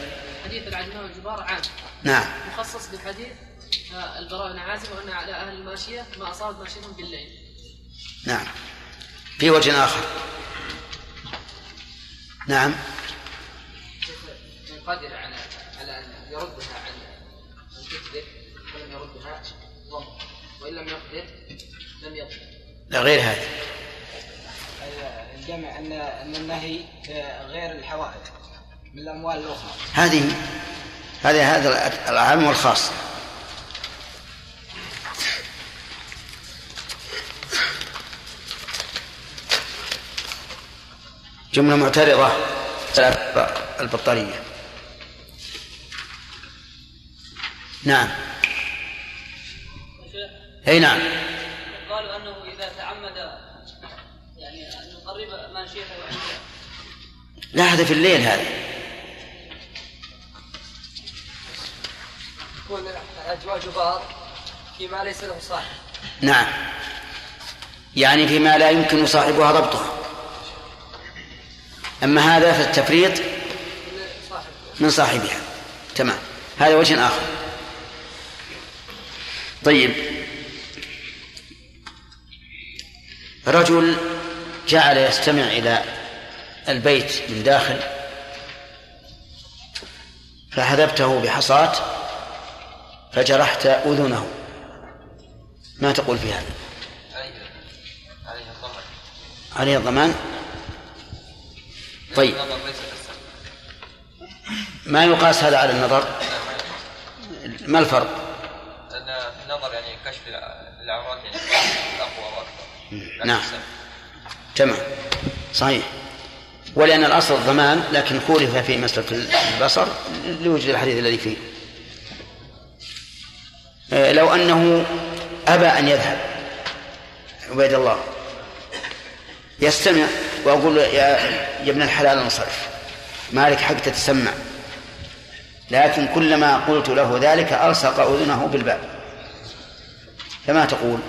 حديث العجماء والجبار عام. نعم. مخصص بحديث البراء بن عازب وأن على أهل الماشية ما أصابت ماشيتهم بالليل. نعم. في وجه آخر. نعم. من قادر على على أن يردها عن أن تكذب ولم يردها ضم، وإن لم يقدر لم يقدر. لا غير هذا. الجمع أن أن النهي غير الحوائج من الأموال الأخرى. هذه هذه هذا العام والخاص. جملة معترضة البطارية. نعم. أي نعم. قالوا أنه إذا تعمد يعني أن يقرب ماشيته عنده. لا هذا في الليل هذا. يكون الأجواء جبار فيما ليس له صاحب. نعم. يعني فيما لا يمكن صاحبها ضبطها. أما هذا فالتفريط من صاحبها. تمام. هذا وجه آخر. طيب رجل جعل يستمع إلى البيت من داخل فحذبته بحصاة فجرحت أذنه، ما تقول في هذا؟ عليه الضمان. عليه الضمان. طيب ما يقاس هذا على النظر؟ ما الفرق؟ النظر يعني كشف العورات يعني اقوى واكثر. نعم تمام صحيح. ولان الاصل الضمان لكن خولف في مسألة البصر لوجد الحديث الذي فيه. لو انه ابى ان يذهب عبيد الله يستمع وأقول يا ابن الحلال انصرف مالك حق تتسمع، لكن كلما قلت له ذلك ألصق أذنه بالباب، فما تقول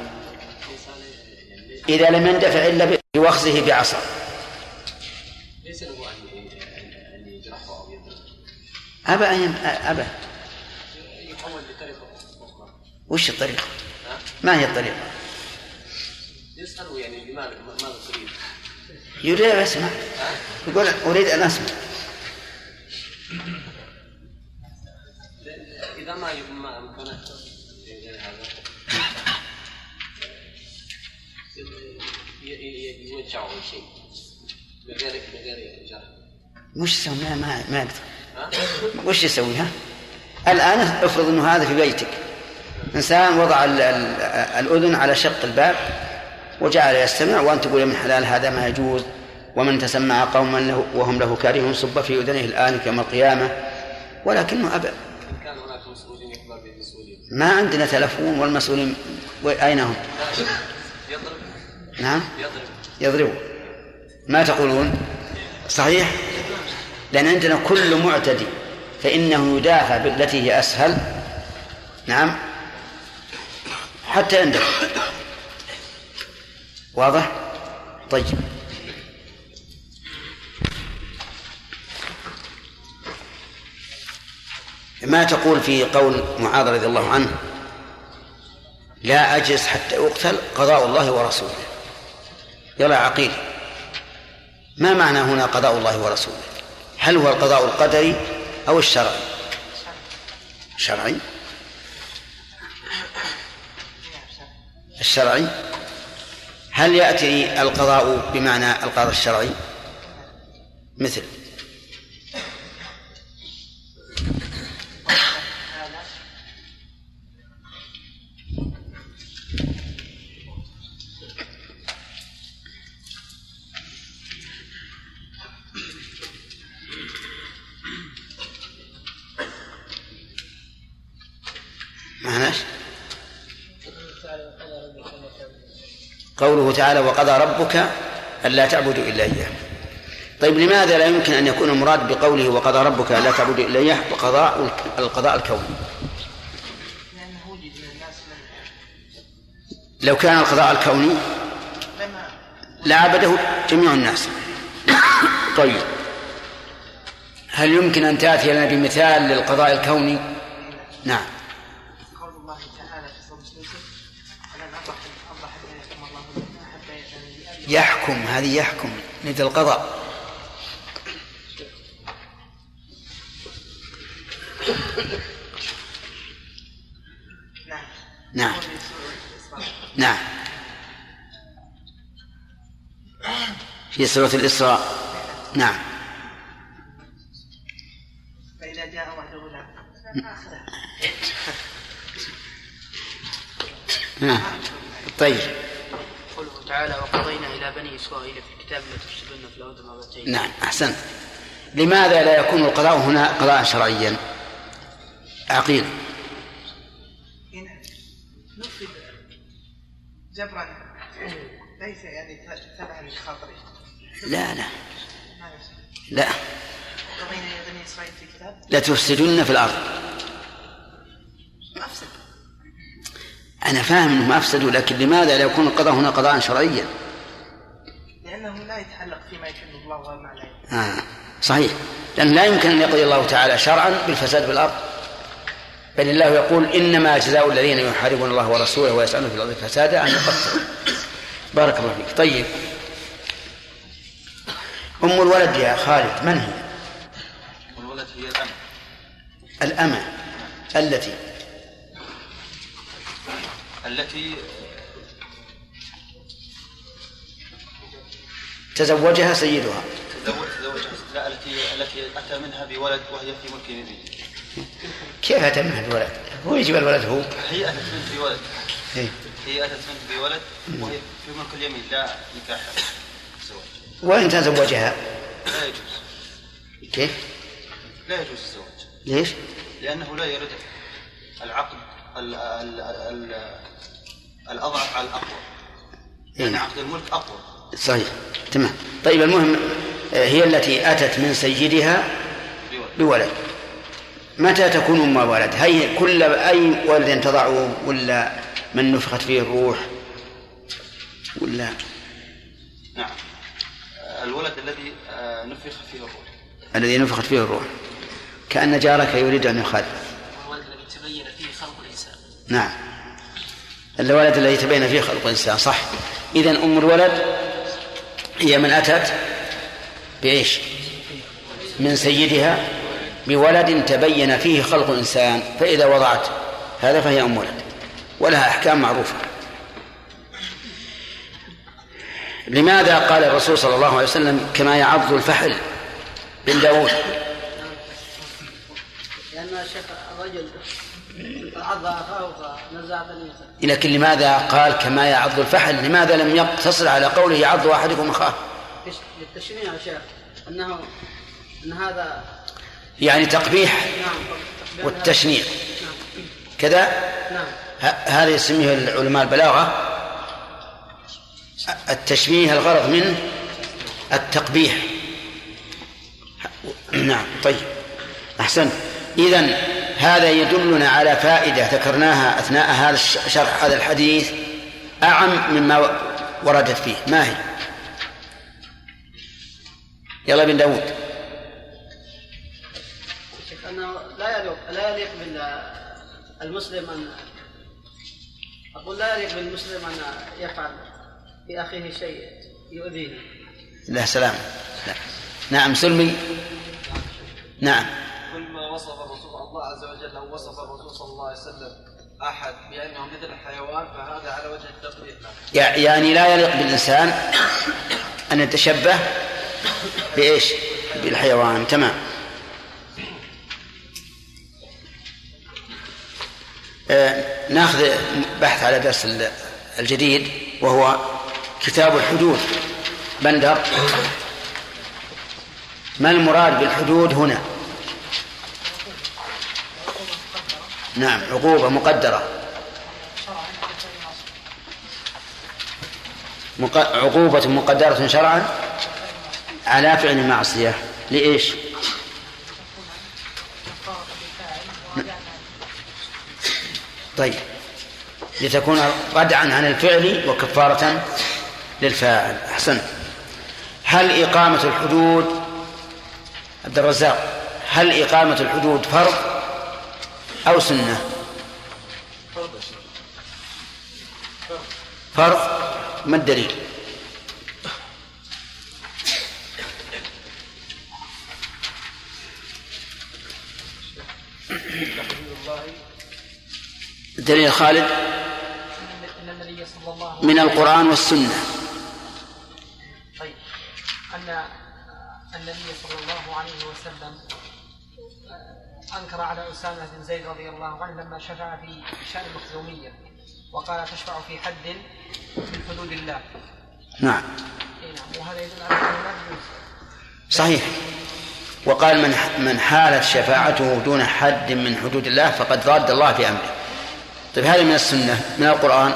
إذا لم يندفع إلا بوخزه بعصا؟ ليس له أن يجرحه أو يضربه. أبا أبا يحول لطريقة أخرى. وش الطريقة؟ ما هي الطريقة؟ يسأله يعني لماذا ماذا تريد؟ يريد أن أسمع. يقول أريد أن أسمع. إذا ما يبما أمكانك يوجعه شيء بغيرك بغير جرح. مش يسوي ما ما أقدر. وش يسويها؟ الآن أفرض إنه هذا في بيتك إنسان وضع الأذن على شق الباب وجعل يستمع وأنت تقول من حلال هذا ما يجوز، ومن تسمع قوما وهم له كارهون صب في أذنه الآن كما القيامة، ولكنه أبى. كان هناك مسؤولين يخبر بالمسؤولين. ما عندنا تلفون والمسؤولين أين هم؟ يضرب. نعم يضرب. يضربوا. ما تقولون؟ صحيح؟ لأن عندنا كل معتدي فإنه يدافع بالتي هي أسهل. نعم حتى عندك. واضح؟ طيب ما تقول في قول معاذ رضي الله عنه لا أجلس حتى أقتل قضاء الله ورسوله؟ يلا عقيل، ما معنى هنا قضاء الله ورسوله؟ هل هو القضاء القدري أو الشرعي؟ الشرعي. الشرعي هل يأتي القضاء بمعنى القضاء الشرعي مثل قوله تعالى وقضى ربك ألا تعبدوا إلا إياه؟ طيب لماذا لا يمكن أن يكون المراد بقوله وقضى ربك ألا تعبدوا إلا إياه وقضاء القضاء الكوني؟ لو كان القضاء الكوني لعبده جميع الناس. طيب هل يمكن أن تأتي لنا بمثال للقضاء الكوني؟ نعم يحكم، هذه يحكم مثل القضاء. نعم نعم في سورة الإسراء. نعم فإذا جاء وعده لا نعم. طيب قوله تعالى وقضينا إلى بني إسرائيل في الكتاب لتفسدن في الأرض مرتين. نعم أحسنت. لماذا لا يكون القضاء هنا قضاء شرعيا؟ عقيل نفذ جبرا ليس يعني تبعا لخاطره. لا لا لا قضينا إلى بني إسرائيل في الكتاب لتفسدن في الأرض. أفسد أنا فاهم أنهم أفسدوا، لكن لماذا لا يكون القضاء هنا قضاء شرعيا؟ لأنه لا يتعلق فيما يحب الله وما لا يحب. آه صحيح، لأن لا يمكن أن يقضي الله تعالى شرعا بالفساد بالأرض، بل الله يقول إنما جزاء الذين يحاربون الله ورسوله ويسألون في الأرض فسادا أن يقتلوا. بارك الله فيك. طيب أم الولد يا خالد من هي؟ أم الولد هي الأمة. الأمة التي التي تزوجها سيدها. تزوجها لا التي التي أتى منها بولد وهي في ملك يمينه. كيف أتى منها بولد؟ هو يجيب الولد هو. هي أتت منه بولد. هي. هي أتت منه بولد وهي في ملك اليمين لا نكاح زواج. وإن تزوجها؟ لا يجوز. كيف؟ لا يجوز الزواج. ليش؟ لأنه لا يرد العقد ال ال ال الأضعف على الأقوى. إيه؟ يعني عقد الملك أقوى. صحيح تمام. طيب المهم هي التي أتت من سيدها بولد. متى تكون أم ولد؟ هي كل أي ولد تضعه ولا من نفخت فيه الروح ولا؟ نعم الولد الذي نفخ فيه الروح. الذي نفخت فيه الروح. كأن جارك يريد أن يخالف. الولد الذي تبين فيه خلق الإنسان. نعم الولد الذي تبين فيه خلق الإنسان. صح. إذن أم الولد هي من أتت بإيش؟ من سيدها بولد تبين فيه خلق الإنسان، فإذا وضعت هذا فهي أم ولد، ولها أحكام معروفة. لماذا قال الرسول صلى الله عليه وسلم كما يعض الفحل بن داود؟ لأن الشيخ الرجل لكن لماذا قال كما يعض الفحل؟ لماذا لم يقتصر على قوله يعض أحدكم أخاه؟ للتشميع يا شيخ أنه أن هذا يعني تقبيح. نعم والتشنيع كذا. هذا يسميه العلماء البلاغة التشبيه، الغرض منه التقبيح. نعم طيب أحسن. إذن هذا يدلنا على فائدة ذكرناها أثناء هذا شرح هذا الحديث أعم مما وردت فيه. ما هي؟ يلا بن داود. أنه لا يليق بالمسلم أن أقول لا يليق بالمسلم أن يفعل في أخيه شيء يؤذيه. لا سلام. لا. نعم سلمي. نعم. كل ما وصف الرسول الله عز وجل، لو وصف الرسول صلى الله عليه وسلم أحد بأنه مثل الحيوان فهذا على وجه التقبيح. يعني لا يليق بالإنسان أن يتشبه بإيش؟ بالحيوان. تمام. آه ناخذ بحث على درس الجديد وهو كتاب الحدود. بندر ما المراد بالحدود هنا؟ نعم عقوبة مقدرة، عقوبة مقدرة شرعا على فعل المعصية. لإيش؟ طيب لتكون ردعا عن الفعل وكفارة للفاعل. أحسن. هل إقامة الحدود عبد الرزاق، هل إقامة الحدود فرض أو سنة؟ فرض. ما الدليل؟ الدليل خالد من القرآن والسنة. طيب أن النبي صلى الله عليه وسلم أنكر على أسامة بن زيد رضي الله عنه لما شفع في شأن المخزومية وقال تشفع في حد من حدود الله. نعم. وهذا يدل على أنه صحيح. وقال من من حالت شفاعته دون حد من حدود الله فقد راد الله في أمره. طيب هذا من السنة من القرآن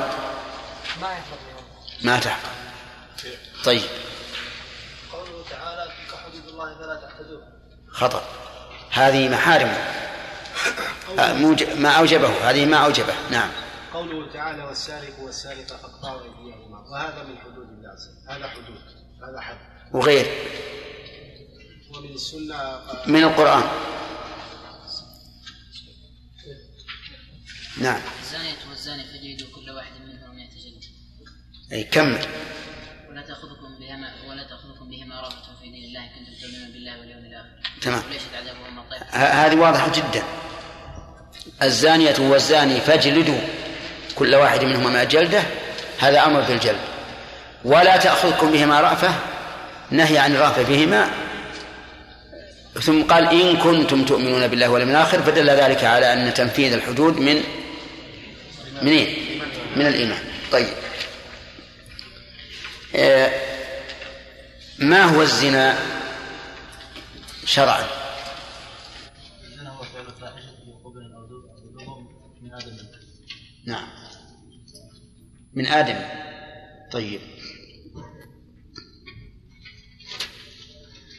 ما يحفظ ما تحفظ. طيب قوله تعالى تلك حدود الله فلا تعتدوها خطأ، هذه محارم ما أوجبه، هذه ما أوجبه. نعم قوله تعالى والسارق والسارقة فاقطعوا أيديهما، وهذا من حدود الله، هذا حدود، هذا حد وغير ومن السنة من القرآن. نعم الزانية والزاني فجلدوا كل واحد منهم مئة جلدة. أي كمل. ولا تأخذكم بهما ولا تأخذكم بهما رأفة في دين الله كنتم تؤمنون بالله واليوم الآخر. تمام. وليشهد عذابهما الطير. هذه واضحة جدا. الزانية والزاني فجلدوا كل واحد منهما مئة جلدة، هذا أمر بالجلد. ولا تأخذكم بهما رأفة، نهي عن الرأفة فيهما. ثم قال إن كنتم تؤمنون بالله واليوم الآخر، فدل ذلك على أن تنفيذ الحدود من منين؟ من الإيمان. طيب آه ما هو الزنا شرعا؟ الزنا هو فعل الفاحشة بقبل أو دون من آدم. نعم من آدم. طيب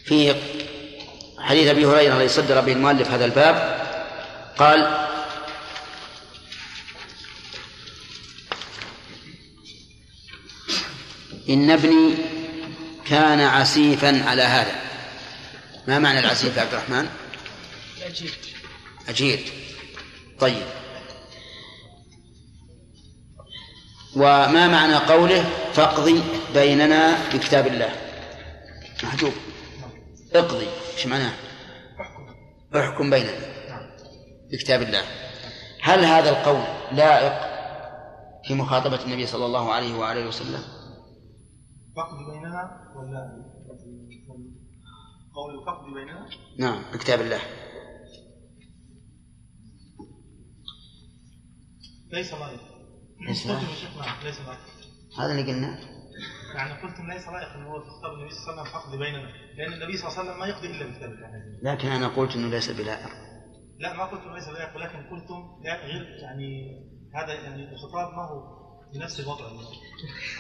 في حديث أبي هريرة الذي صدر به المؤلف هذا الباب قال إن ابني كان عسيفا على هذا. ما معنى العسيف يا عبد الرحمن؟ أجير. أجير. طيب وما معنى قوله فاقضي بيننا بكتاب الله؟ محجوب. اقضي ايش معناه؟ احكم بيننا بكتاب الله. هل هذا القول لائق في مخاطبة النبي صلى الله عليه وآله وسلم؟ فقد بيننا ولا قول الفقد بيننا؟ نعم بكتاب الله ليس لائق. ليس لائق هذا اللي قلنا، يعني قلت ليس لائق أنه هو في خطاب النبي صلى الله عليه وسلم فقد بيننا، لأن النبي صلى الله عليه وسلم ما يقضي إلا بكتاب الله. لكن أنا قلت أنه ليس بلائق. لا ما قلتم ليس بذلك، ولكن قلتم لا غير يعني هذا يعني الخطاب ما هو بنفس الوضع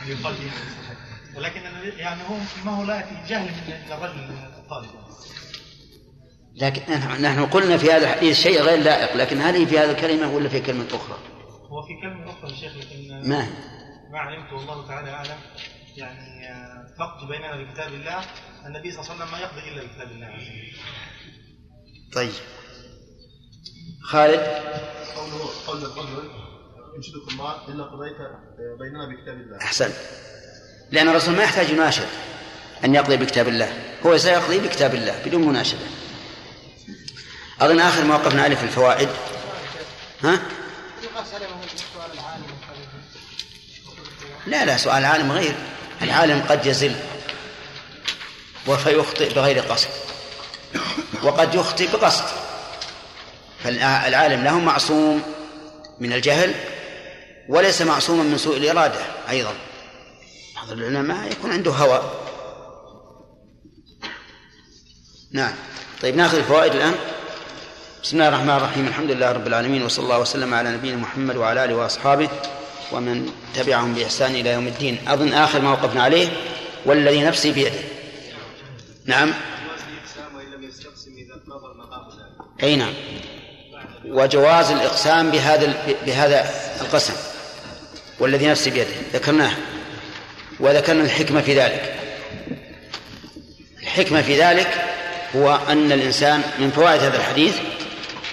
يعني قلبي، ولكن يعني هو ما هو لا يتجاهل من الرجل الطالب. لكن نحن قلنا في هذا الحديث شيء غير لائق، لكن هل هي في هذا الكلمة ولا في كلمة أخرى؟ هو في كلمة أخرى يا شيخ، لكن ما ما علمت والله تعالى أعلم. يعني فقط بيننا بكتاب الله، النبي صلى الله عليه وسلم ما يقضي إلا بكتاب الله. طيب خالد. قوله قول الرجل ينشدكم الله إلا قضيت بيننا بكتاب الله. أحسن، لأن الرسول ما يحتاج يناشد أن يقضي بكتاب الله، هو سيقضي بكتاب الله بدون مناشدة. أظن آخر ما وقفنا عليه في الفوائد. ها؟ لا لا سؤال عالم غير، العالم قد يزل وفيخطئ بغير قصد، وقد يخطئ بقصد، فالعالم له معصوم من الجهل وليس معصوما من سوء الإرادة أيضا. بعض العلماء يكون عنده هوى. نعم طيب نأخذ الفوائد الآن. بسم الله الرحمن الرحيم، الحمد لله رب العالمين، وصلى الله وسلم على نبينا محمد وعلى آله وأصحابه ومن تبعهم بإحسان إلى يوم الدين. أظن آخر ما وقفنا عليه والذي نفسي بيده. نعم أي نعم، وجواز الإقسام بهذا بهذا القسم والذي نفسي بيده ذكرناه، وذكرنا الحكمة في ذلك. الحكمة في ذلك هو أن الإنسان من فوائد هذا الحديث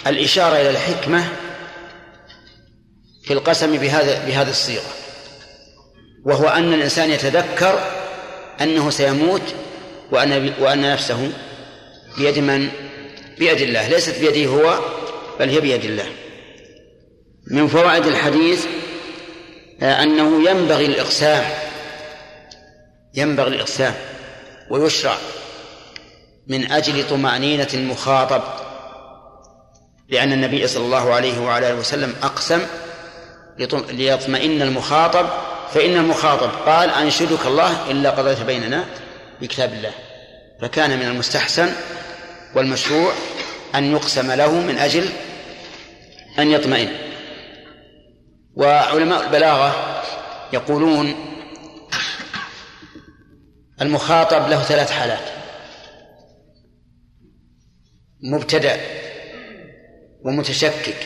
الإشارة إلى الحكمة في القسم بهذا بهذه الصيغة، وهو أن الإنسان يتذكر أنه سيموت وأن وأن نفسه بيد من؟ بيد الله، ليست بيده هو بل هي بيد الله. من فوائد الحديث أنه ينبغي الإقسام، ينبغي الإقسام ويشرع من أجل طمأنينة المخاطب، لأن النبي صلى الله عليه وعلى آله وسلم أقسم ليطمئن المخاطب، فإن المخاطب قال أنشدك الله إلا قضيت بيننا بكتاب الله، فكان من المستحسن والمشروع أن يقسم له من أجل أن يطمئن. وعلماء البلاغة يقولون المخاطب له ثلاث حالات: مبتدأ ومتشكك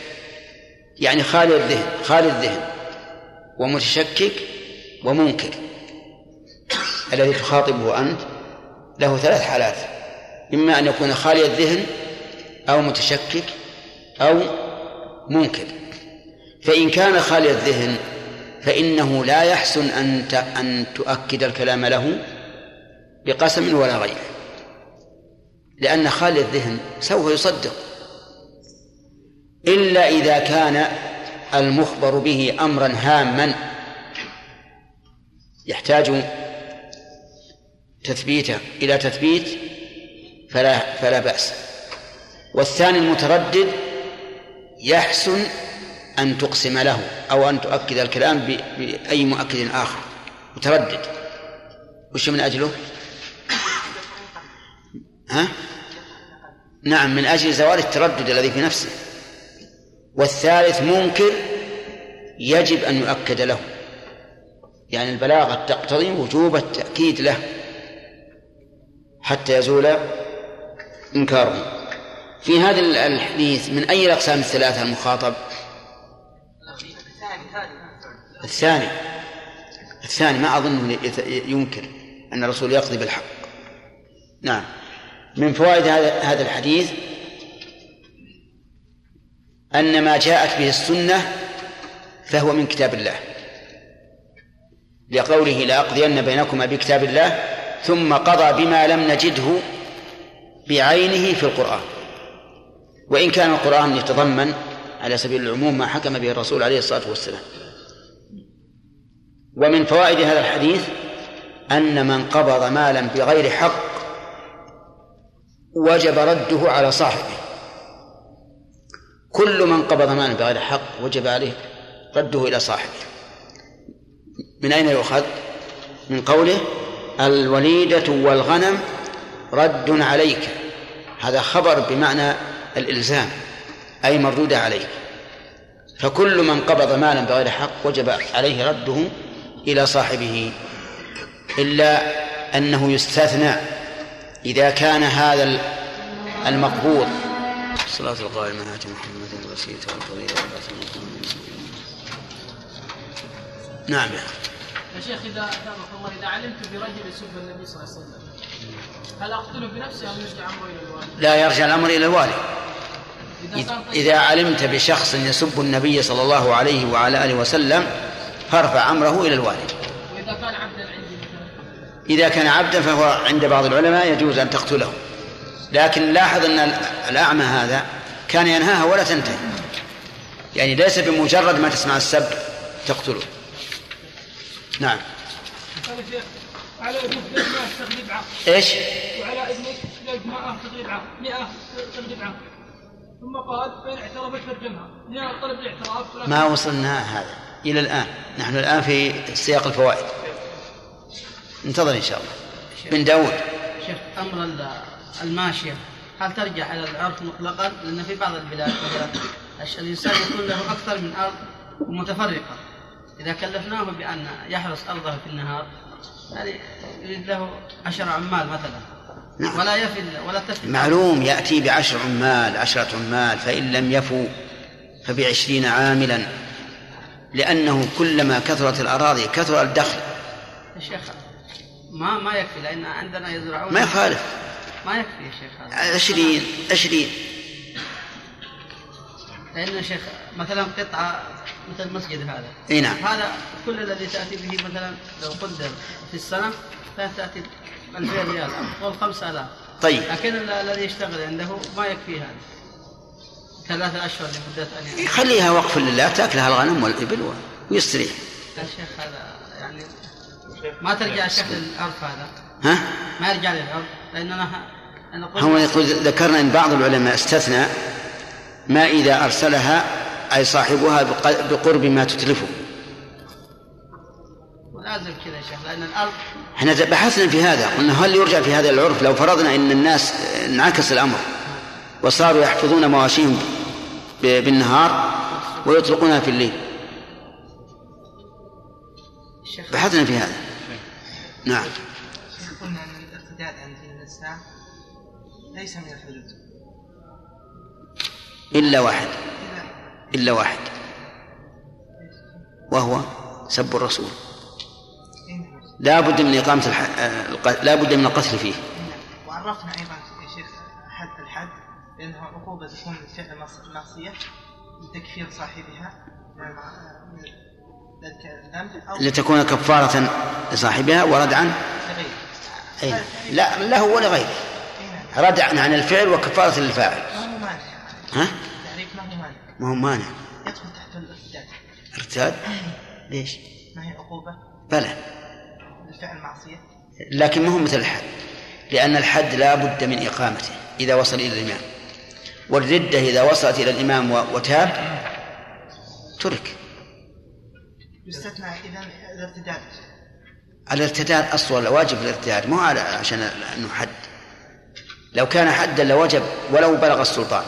يعني خالي الذهن، خالي الذهن ومتشكك ومنكر. الذي تخاطبه أنت له ثلاث حالات: إما أن يكون خالي الذهن أو متشكك أو منكر. فإن كان خالي الذهن فإنه لا يحسن أن أن تؤكد الكلام له بقسم ولا غيره، لأن خالي الذهن سوف يصدق، إلا إذا كان المخبر به أمرا هاما يحتاج تثبيته إلى تثبيت فلا, فلا بأس. والثاني المتردد يحسن أن تقسم له أو أن تؤكد الكلام بأي مؤكد آخر، متردد وش من أجله؟ ها؟ نعم من أجل زوال التردد الذي في نفسه. والثالث منكر يجب أن يؤكد له، يعني البلاغة تقتضي وجوب التأكيد له حتى يزول إنكاره. في هذا الحديث من أي الأقسام الثلاثة المخاطب؟ الثاني الثاني ما أظنه يمكن أن الرسول يقضي بالحق. نعم من فوائد هذا الحديث أن ما جاءت به السنة فهو من كتاب الله، لقوله لأقضين بينكما بكتاب الله، ثم قضى بما لم نجده بعينه في القرآن، وإن كان القرآن يتضمن على سبيل العموم ما حكم به الرسول عليه الصلاة والسلام. ومن فوائد هذا الحديث أن من قبض مالا بغير حق وجب رده على صاحبه، كل من قبض مالا بغير حق وجب عليه رده إلى صاحبه. من أين يؤخذ؟ من قوله الوليدة والغنم رد عليك، هذا خبر بمعنى الإلزام، أي مردودة عليه. فكل من قبض مالا بغير حق وجب عليه رده إلى صاحبه، إلا أنه يستثنى إذا كان هذا المقبوض صلاة القائمة هات محمد رسيت والطريق. نعم يا شيخ، إذا أتابق الله إذا علمت برجل يسب النبي صلى الله عليه وسلم هل أقتله بنفسي أو يرجع الأمر إلى الوالي؟ لا، يرجع الأمر إلى الوالي. إذا علمت بشخص يسب النبي صلى الله عليه وعلى آله وسلم فارفع أمره إلى الوالي. وإذا كان عبدا عندي مثلا؟ إذا كان عبدا فهو عند بعض العلماء يجوز أن تقتله، لكن لاحظ أن الأعمى هذا كان ينهاها ولا تنتهي، يعني ليس بمجرد ما تسمع السب تقتله. نعم. على ابنك لجماعة تغليب عقل. إيش؟ وعلى ابنك لجماعة تغليب عقل، مئة تغليب عقل. ثم قال فإن اعترفت فرجمها، هنا طلب الاعتراف. ما وصلنا هذا إلى الآن، نحن الآن في سياق الفوائد. انتظر إن شاء الله. بن داود. شيخ، أمر الماشية هل ترجع إلى العرف مطلقا؟ لأن في بعض البلاد الإنسان يكون له أكثر من أرض متفرقة، إذا كلفناه بأن يحرس أرضه في النهار يعني يريد له عشر عمال مثلا. نعم. ولا يفي ولا تفي، معلوم يأتي بعشر عمال عشرة عمال، فإن لم يفوا فبعشرين عاملا، لأنه كلما كثرت الأراضي كثر الدخل. يا شيخ ما ما يكفي، لأن عندنا يزرعون. ما يخالف، ما يكفي يا شيخ عشرين عشرين، لأن يا شيخ مثلا قطعة مثل المسجد هذا. إيه نعم. هذا كل الذي تأتي به مثلا لو قدر في السنة فتأتي ألفين ريال أو خمسة آلاف. طيب. لكن الذي يشتغل عنده ما يكفي هذا. ثلاثة أشهر لمدة أن. خليها وقف لله، تأكلها الغنم والإبل ويستريح. يا شيخ هذا يعني ما ترجع الشيخ للعرف هذا. ها؟ ما يرجع للعرف، لأننا هو يقول ذكرنا أن بعض العلماء استثنى ما إذا أرسلها أي صاحبها بقرب ما تتلفه. ولازم كذا يا شيخ، لأن الأرض احنا بحثنا في هذا، قلنا هل يرجع في هذا العرف لو فرضنا أن الناس انعكس الأمر وصاروا يحفظون مواشيهم بالنهار ويطلقونها في الليل؟ بحثنا في هذا. نعم. قلنا أن الارتداد عند النساء ليس من الحدود إلا واحد، إلا واحد وهو سب الرسول، لا بد من إقامة الحد، لا بد من القتل فيه. وعرفنا أيضا يا شيخ حد الحد لأنها عقوبة تكون للفعل المعصية لتكفير صاحبها لتكون كفارة لصاحبها وردعا لغيره. لا له ولا غيره، ردعا عن الفعل وكفارة للفاعل. ها؟ ما هو مانع، يدخل تحت الارتداد. ارتداد؟ ليش؟ ما هي عقوبة؟ بلى الفعل معصية، لكن ما هو مثل الحد، لأن الحد لا بد من إقامته إذا وصل إلى الإمام، والردة إذا وصلت إلى الإمام وتاب ترك. يستثنى إذن الارتداد. الارتداد أصلا واجب الارتداد، مو عشان أنه حد، لو كان حدا لوجب ولو بلغ السلطان.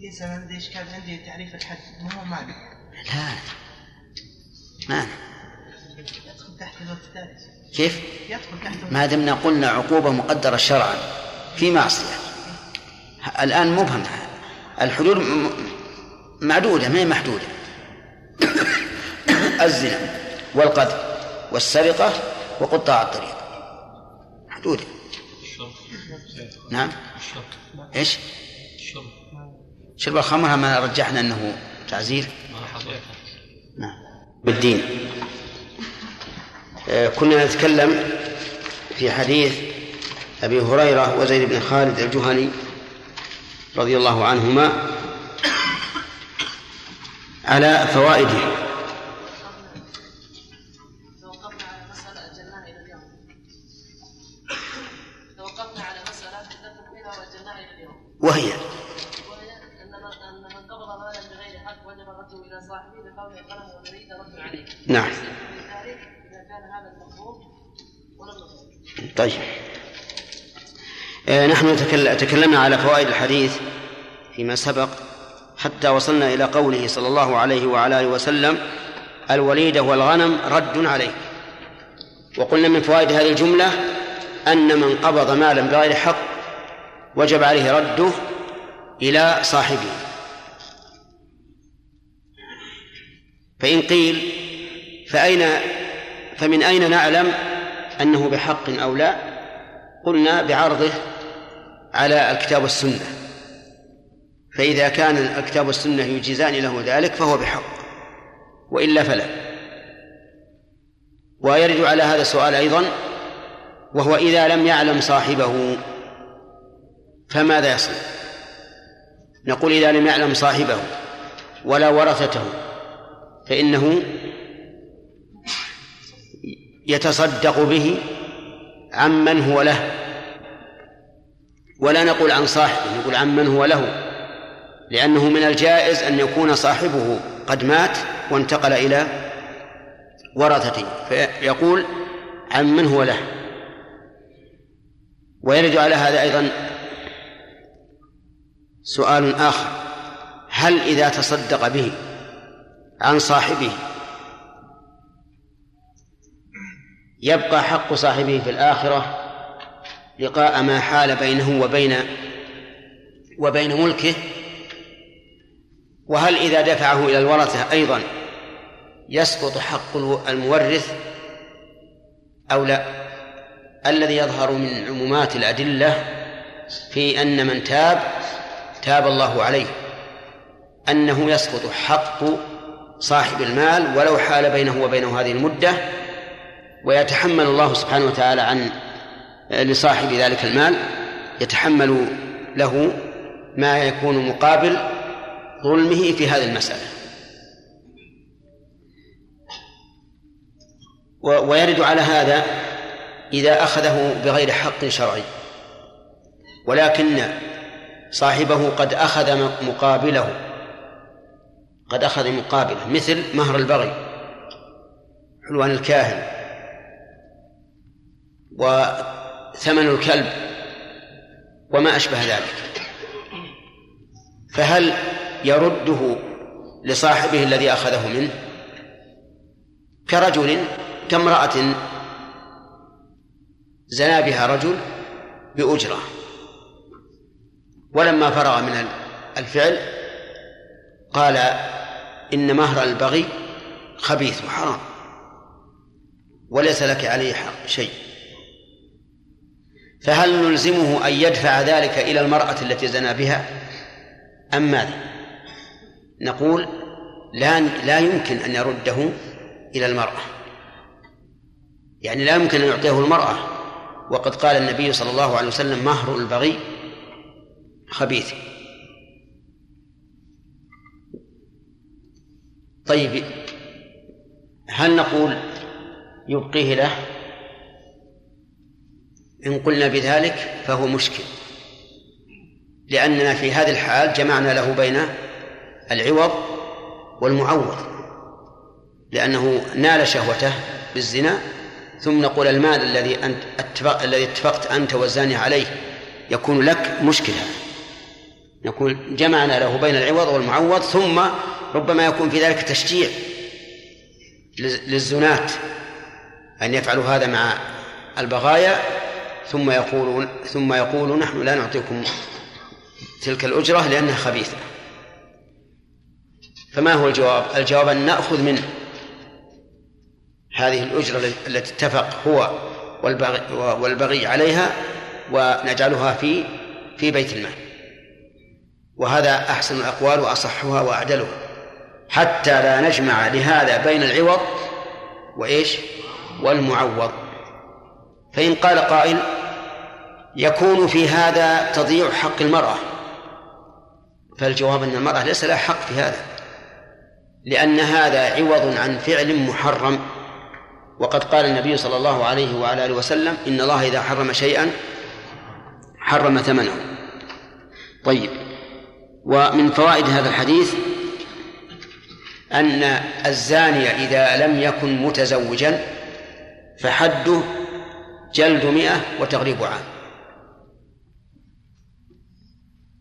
ليس عندي إشكال، عندي تعريف الحد مو مانع. لا مانع يدخل تحت الارتداد. كيف؟ يدخل تحت، ما دمنا قلنا عقوبة مقدرة شرعا في معصية. الآن مبهم، الحدود معدودة ما هي محدودة. الزنا والقذف والسرقة وقطاع الطريق حدودة. نعم. إيش؟ شرب الخمر ما رجحنا أنه تعزير. نعم. بالدين كنا نتكلم في حديث أبي هريرة وزيد بن خالد الجهني رضي الله عنهما على فوائده. توقفنا على مسألة تتفق بها وأجلناها إلى اليوم، وهي نعم. طيب. آه نحن تكلمنا على فوائد الحديث فيما سبق حتى وصلنا إلى قوله صلى الله عليه وعلى آله وسلم: الوليدة والغنم رد عليه. وقلنا من فوائد هذه الجملة أن من قبض مالا بغير حق وجب عليه رده إلى صاحبه. فإن قيل فأين فمن أين نعلم أنه بحق أو لا؟ قلنا بعرضه على الكتاب والسنة، فإذا كان الكتاب والسنة يجيزان له ذلك فهو بحق، وإلا فلا. ويرد على هذا السؤال أيضا، وهو إذا لم يعلم صاحبه فماذا يصنع؟ نقول إذا لم يعلم صاحبه ولا ورثته فإنه يتصدق به عمن هو له، ولا نقول عن صاحبه، نقول عمن هو له، لأنه من الجائز أن يكون صاحبه قد مات وانتقل إلى ورثته، فيقول عمن هو له. ويرد على هذا أيضا سؤال آخر: هل إذا تصدق به عن صاحبه يبقى حق صاحبه في الآخرة لقاء ما حال بينه وبين وبين ملكه؟ وهل إذا دفعه إلى الورثة أيضا يسقط حق المورث أو لا؟ الذي يظهر من عمومات الأدلة في أن من تاب تاب الله عليه أنه يسقط حق صاحب المال ولو حال بينه وبينه هذه المدة، ويتحمل الله سبحانه وتعالى عن لصاحب ذلك المال، يتحمل له ما يكون مقابل ظلمه في هذه المسألة. ويرد على هذا إذا أخذه بغير حق شرعي ولكن صاحبه قد أخذ مقابله قد أخذ مقابله مثل مهر البغي، حلوان الكاهن، وثمن الكلب، وما أشبه ذلك، فهل يرده لصاحبه الذي أخذه منه؟ كرجل كامرأة زنا بها رجل بأجرة، ولما فرغ من الفعل قال إن مهر البغي خبيث وحرام وليس لك عليه شيء، فهل نلزمه أن يدفع ذلك إلى المرأة التي زنا بها أم ماذا؟ نقول لا, لا يمكن أن يرده إلى المرأة، يعني لا يمكن أن يعطيه المرأة، وقد قال النبي صلى الله عليه وسلم: مهر البغي خبيث. طيب، هل نقول يبقيه له؟ إن قلنا بذلك فهو مشكل، لأننا في هذه الحال جمعنا له بين العوض والمعوض، لأنه نال شهوته بالزنا، ثم نقول المال الذي اتفق الذي اتفقت أنت والزاني عليه يكون لك، مشكلة. نقول جمعنا له بين العوض والمعوض، ثم ربما يكون في ذلك تشجيع للزنات أن يفعلوا هذا مع البغايا، ثم يقولون ثم يقولون نحن لا نعطيكم تلك الأجرة لأنها خبيثة. فما هو الجواب؟ الجواب أن نأخذ منه هذه الأجرة التي اتفق هو والبغي, والبغي عليها، ونجعلها في في بيت المال، وهذا أحسن الأقوال وأصحها وأعدلها، حتى لا نجمع لهذا بين العوض وإيش والمعوض. فإن قال قائل يكون في هذا تضييع حق المرأة، فالجواب أن المرأة ليس لها حق في هذا، لأن هذا عوض عن فعل محرم، وقد قال النبي صلى الله عليه وعلى آله وسلم: إن الله إذا حرم شيئا حرم ثمنه. طيب، ومن فوائد هذا الحديث أن الزانية إذا لم يكن متزوجا فحده جلد مئة وتغريب عام،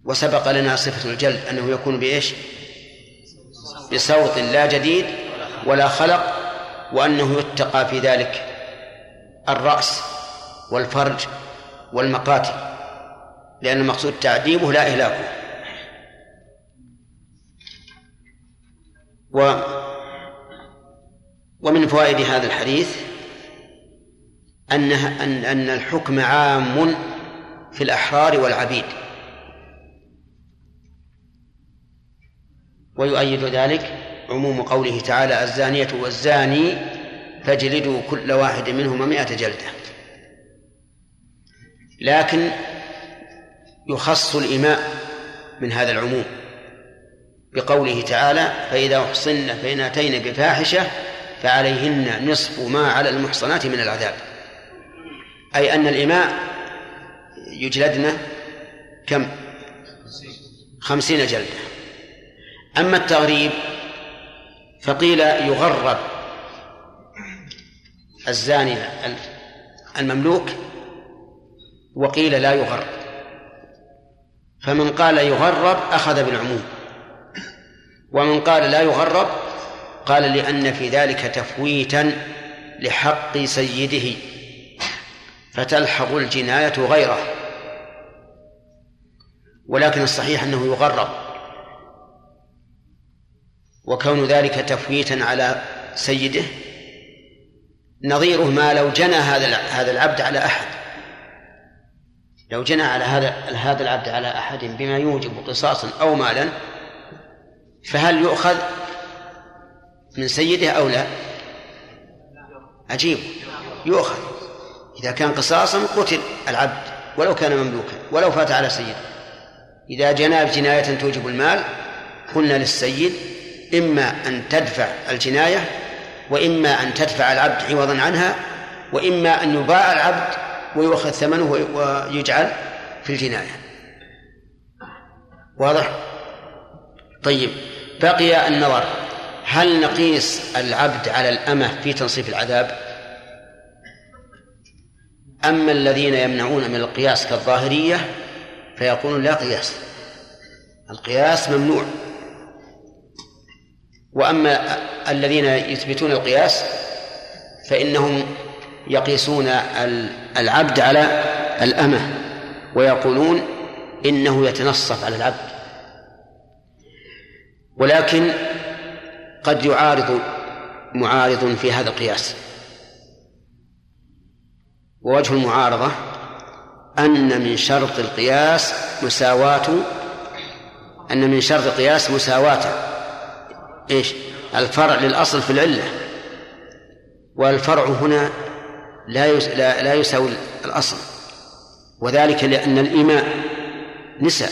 وسبق لنا صفة الجلد أنه يكون بإيش؟ بصوت لا جديد ولا خلق، وأنه يتقى في ذلك الرأس والفرج والمقاتل، لأن المقصود تعذيبه لا إهلاكه. و ومن فوائد هذا الحديث أن أن الحكم عام في الأحرار والعبيد، ويؤيد ذلك عموم قوله تعالى: الزانية والزاني فاجلدوا كل واحد منهما مئة جلدة. لكن يخص الإماء من هذا العموم بقوله تعالى: فإذا أحصن فإن أتين بفاحشة فعليهن نصف ما على المحصنات من العذاب، أي أن الإماء يجلدن كم؟ خمسين جلدة. أما التغريب فقيل يغرب الزاني المملوك، وقيل لا يغرب، فمن قال يغرب أخذ بالعموم، ومن قال لا يغرب قال لأن في ذلك تفويتا لحق سيده فتلحق الجناية غيره، ولكن الصحيح أنه يغرب، وكون ذلك تفويتا على سيده نظيره ما لو جنى هذا هذا العبد على أحد، لو جنى على هذا هذا العبد على أحد بما يوجب قصاصا أو مالا، فهل يؤخذ من سيده أو لا؟ عجيب، يؤخذ. إذا كان قصاصا قتل العبد ولو كان مملوكا ولو فات على سيده. إذا جنى بجناية توجب المال قلنا للسيد: إما أن تدفع الجناية، وإما أن تدفع العبد عوضا عنها، وإما أن يباع العبد ويؤخذ ثمنه ويجعل في الجناية. واضح؟ طيب، بقي النظر: هل نقيس العبد على الأمة في تنصيف العذاب؟ أما الذين يمنعون من القياس كالظاهرية فيقولون لا قياس، القياس ممنوع. وأما الذين يثبتون القياس فإنهم يقيسون العبد على الأمة ويقولون إنه يتنصف على العبد. ولكن قد يعارض معارض في هذا القياس، ووجه المعارضة أن من شرط القياس مساواة أن من شرط القياس مساواة إيش؟ الفرع للأصل في العلة، والفرع هنا لا يساوي الأصل، وذلك لأن الإماء نساء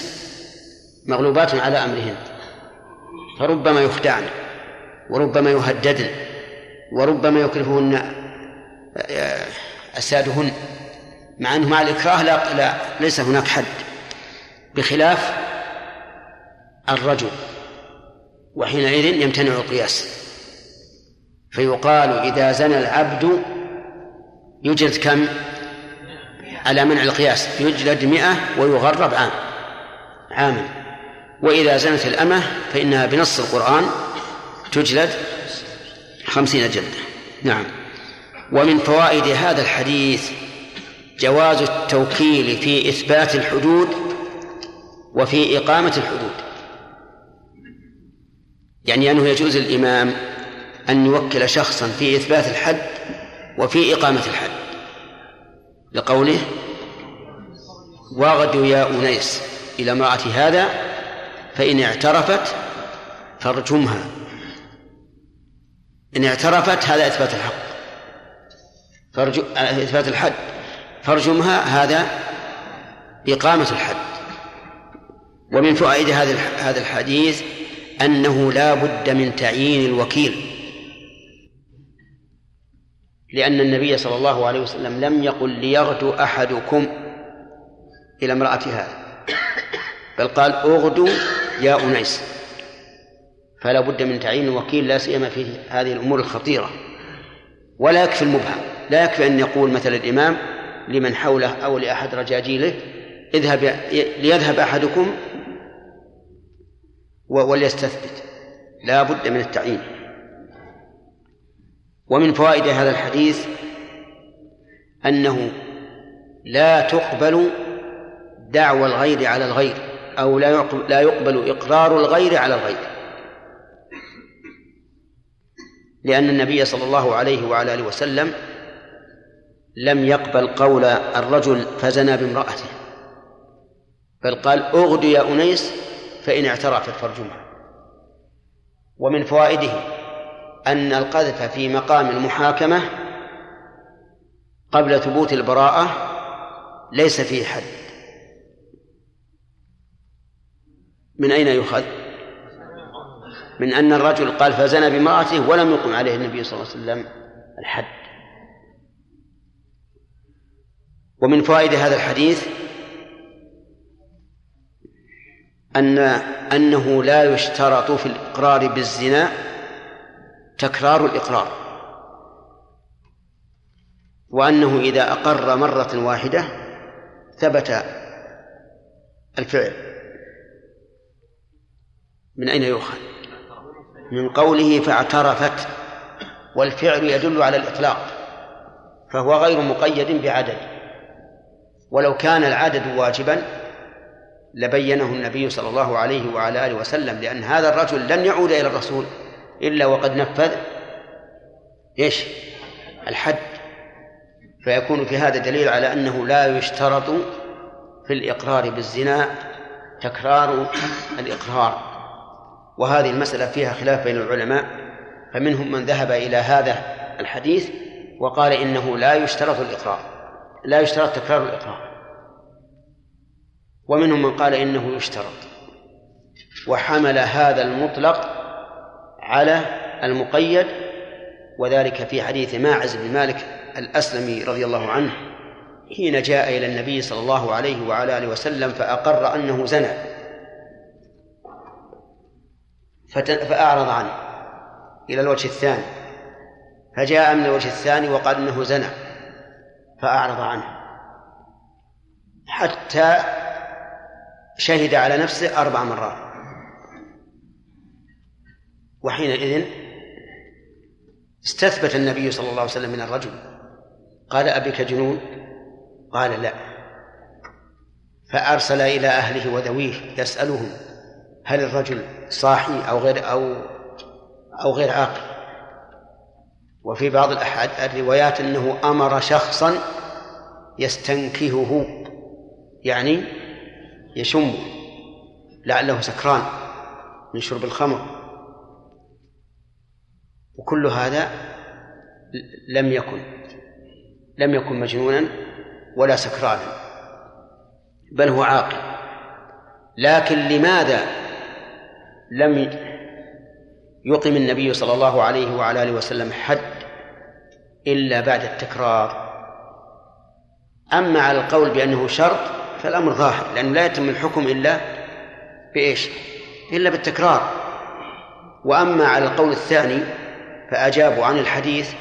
مغلوبات على أمرهن، فربما يخدعن وربما يهددن وربما يكرههن أسادهن، مع أنه مع الإكراه لا, لا ليس هناك حد، بخلاف الرجل، وحينئذ يمتنع القياس، فيقال إذا زنى العبد يجلد كم؟ على منع القياس يجلد مئة ويغرب عام عاما. وإذا زنت الأمة فإنها بنص القرآن تجلد خمسين جلدة. نعم. ومن فوائد هذا الحديث جواز التوكيل في إثبات الحدود وفي إقامة الحدود، يعني أنه يجوز للإمام أن يوكل شخصا في إثبات الحد وفي إقامة الحد، لقوله: واغدوا يا أنيس إلى امرأة هذا فإن اعترفت فارجمها. إن اعترفت هذا إثبات الحق، إثبات الحد، فرجمها هذا إقامة الحد. ومن فوائد هذا الحديث أنه لا بد من تعيين الوكيل، لأن النبي صلى الله عليه وسلم لم يقل ليغدو أحدكم إلى امرأة هذا، بل قال اغدو يا أنيس، فلا بد من تعيين الوكيل، لا سيما في هذه الأمور الخطيرة. ولا يكفي المبهم، لا يكفي أن يقول مثل الإمام لمن حوله أو لأحد رجاجيله: اذهب ليذهب أحدكم وليستثبت، لا بد من التعيين. ومن فوائد هذا الحديث أنه لا تقبل دعوى الغير على الغير، أو لا يقبل إقرار الغير على الغير، لأن النبي صلى الله عليه وعلى آله وسلم لم يقبل قول الرجل فزنى بامرأته، بل قال اغدو يا أنيس فإن اعترفت فرجمها. ومن فوائده أن القذف في مقام المحاكمة قبل ثبوت البراءة ليس فيه حد. من أين يؤخذ؟ من أن الرجل قال فزنى بامرأته ولم يقم عليه النبي صلى الله عليه وسلم الحد. ومن فوائد هذا الحديث أن أنه لا يشترط في الإقرار بالزنا تكرار الإقرار، وأنه إذا أقر مرة واحدة ثبت الفعل. من أين يؤخذ؟ من قوله فاعترفت، والفعل يدل على الإطلاق، فهو غير مقيد بعدد، ولو كان العدد واجبا لبينه النبي صلى الله عليه وعلى آله وسلم، لأن هذا الرجل لن يعود إلى الرسول إلا وقد نفذ إيش؟ الحد. فيكون في هذا دليل على أنه لا يشترط في الإقرار بالزنا تكرار الإقرار. وهذه المسألة فيها خلاف بين العلماء، فمنهم من ذهب إلى هذا الحديث وقال إنه لا يشترط الإقرار، لا يشترط تكرار الإقرار، ومنهم من قال إنه يشترط، وحمل هذا المطلق على المقيد، وذلك في حديث ماعز بن مالك الأسلمي رضي الله عنه حين جاء إلى النبي صلى الله عليه وعلى آله وسلم فأقر أنه زنى فأعرض عنه إلى الوجه الثاني، فجاء من الوجه الثاني وقال أنه زنى فأعرض عنه، حتى شهد على نفسه أربع مرات، وحينئذ استثبت النبي صلى الله عليه وسلم من الرجل، قال أبيك جنون؟ قال لا، فأرسل إلى أهله وذويه يسألهم هل الرجل صاحي أو غير أو أو غير عاقل. وفي بعض الأحد الروايات أنه أمر شخصا يستنكهه، يعني يشمه، لعله سكران من شرب الخمر. وكل هذا لم يكن لم يكن مجنونا ولا سكرانا، بل هو عاقل. لكن لماذا لم يقم النبي صلى الله عليه وعلى آله وسلم حد إلا بعد التكرار؟ أما على القول بأنه شرط فالأمر ظاهر، لأنه لا يتم الحكم إلا بإيش؟ إلا بالتكرار. وأما على القول الثاني فأجابوا عن الحديث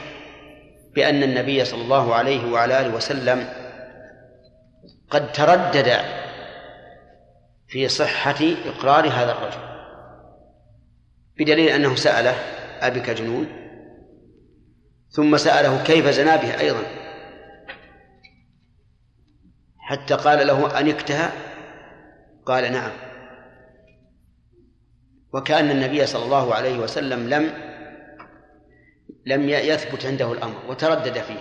بأن النبي صلى الله عليه وعلى آله وسلم قد تردد في صحة إقرار هذا الرجل، بدليل أنه سأله أبك جنون، ثم سأله كيف زنا به أيضا، حتى قال له أنكتها؟ قال نعم. وكأن النبي صلى الله عليه وسلم لم لم يثبت عنده الأمر وتردد فيه.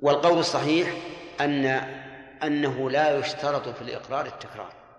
والقول الصحيح أن أنه لا يشترط في الإقرار التكرار.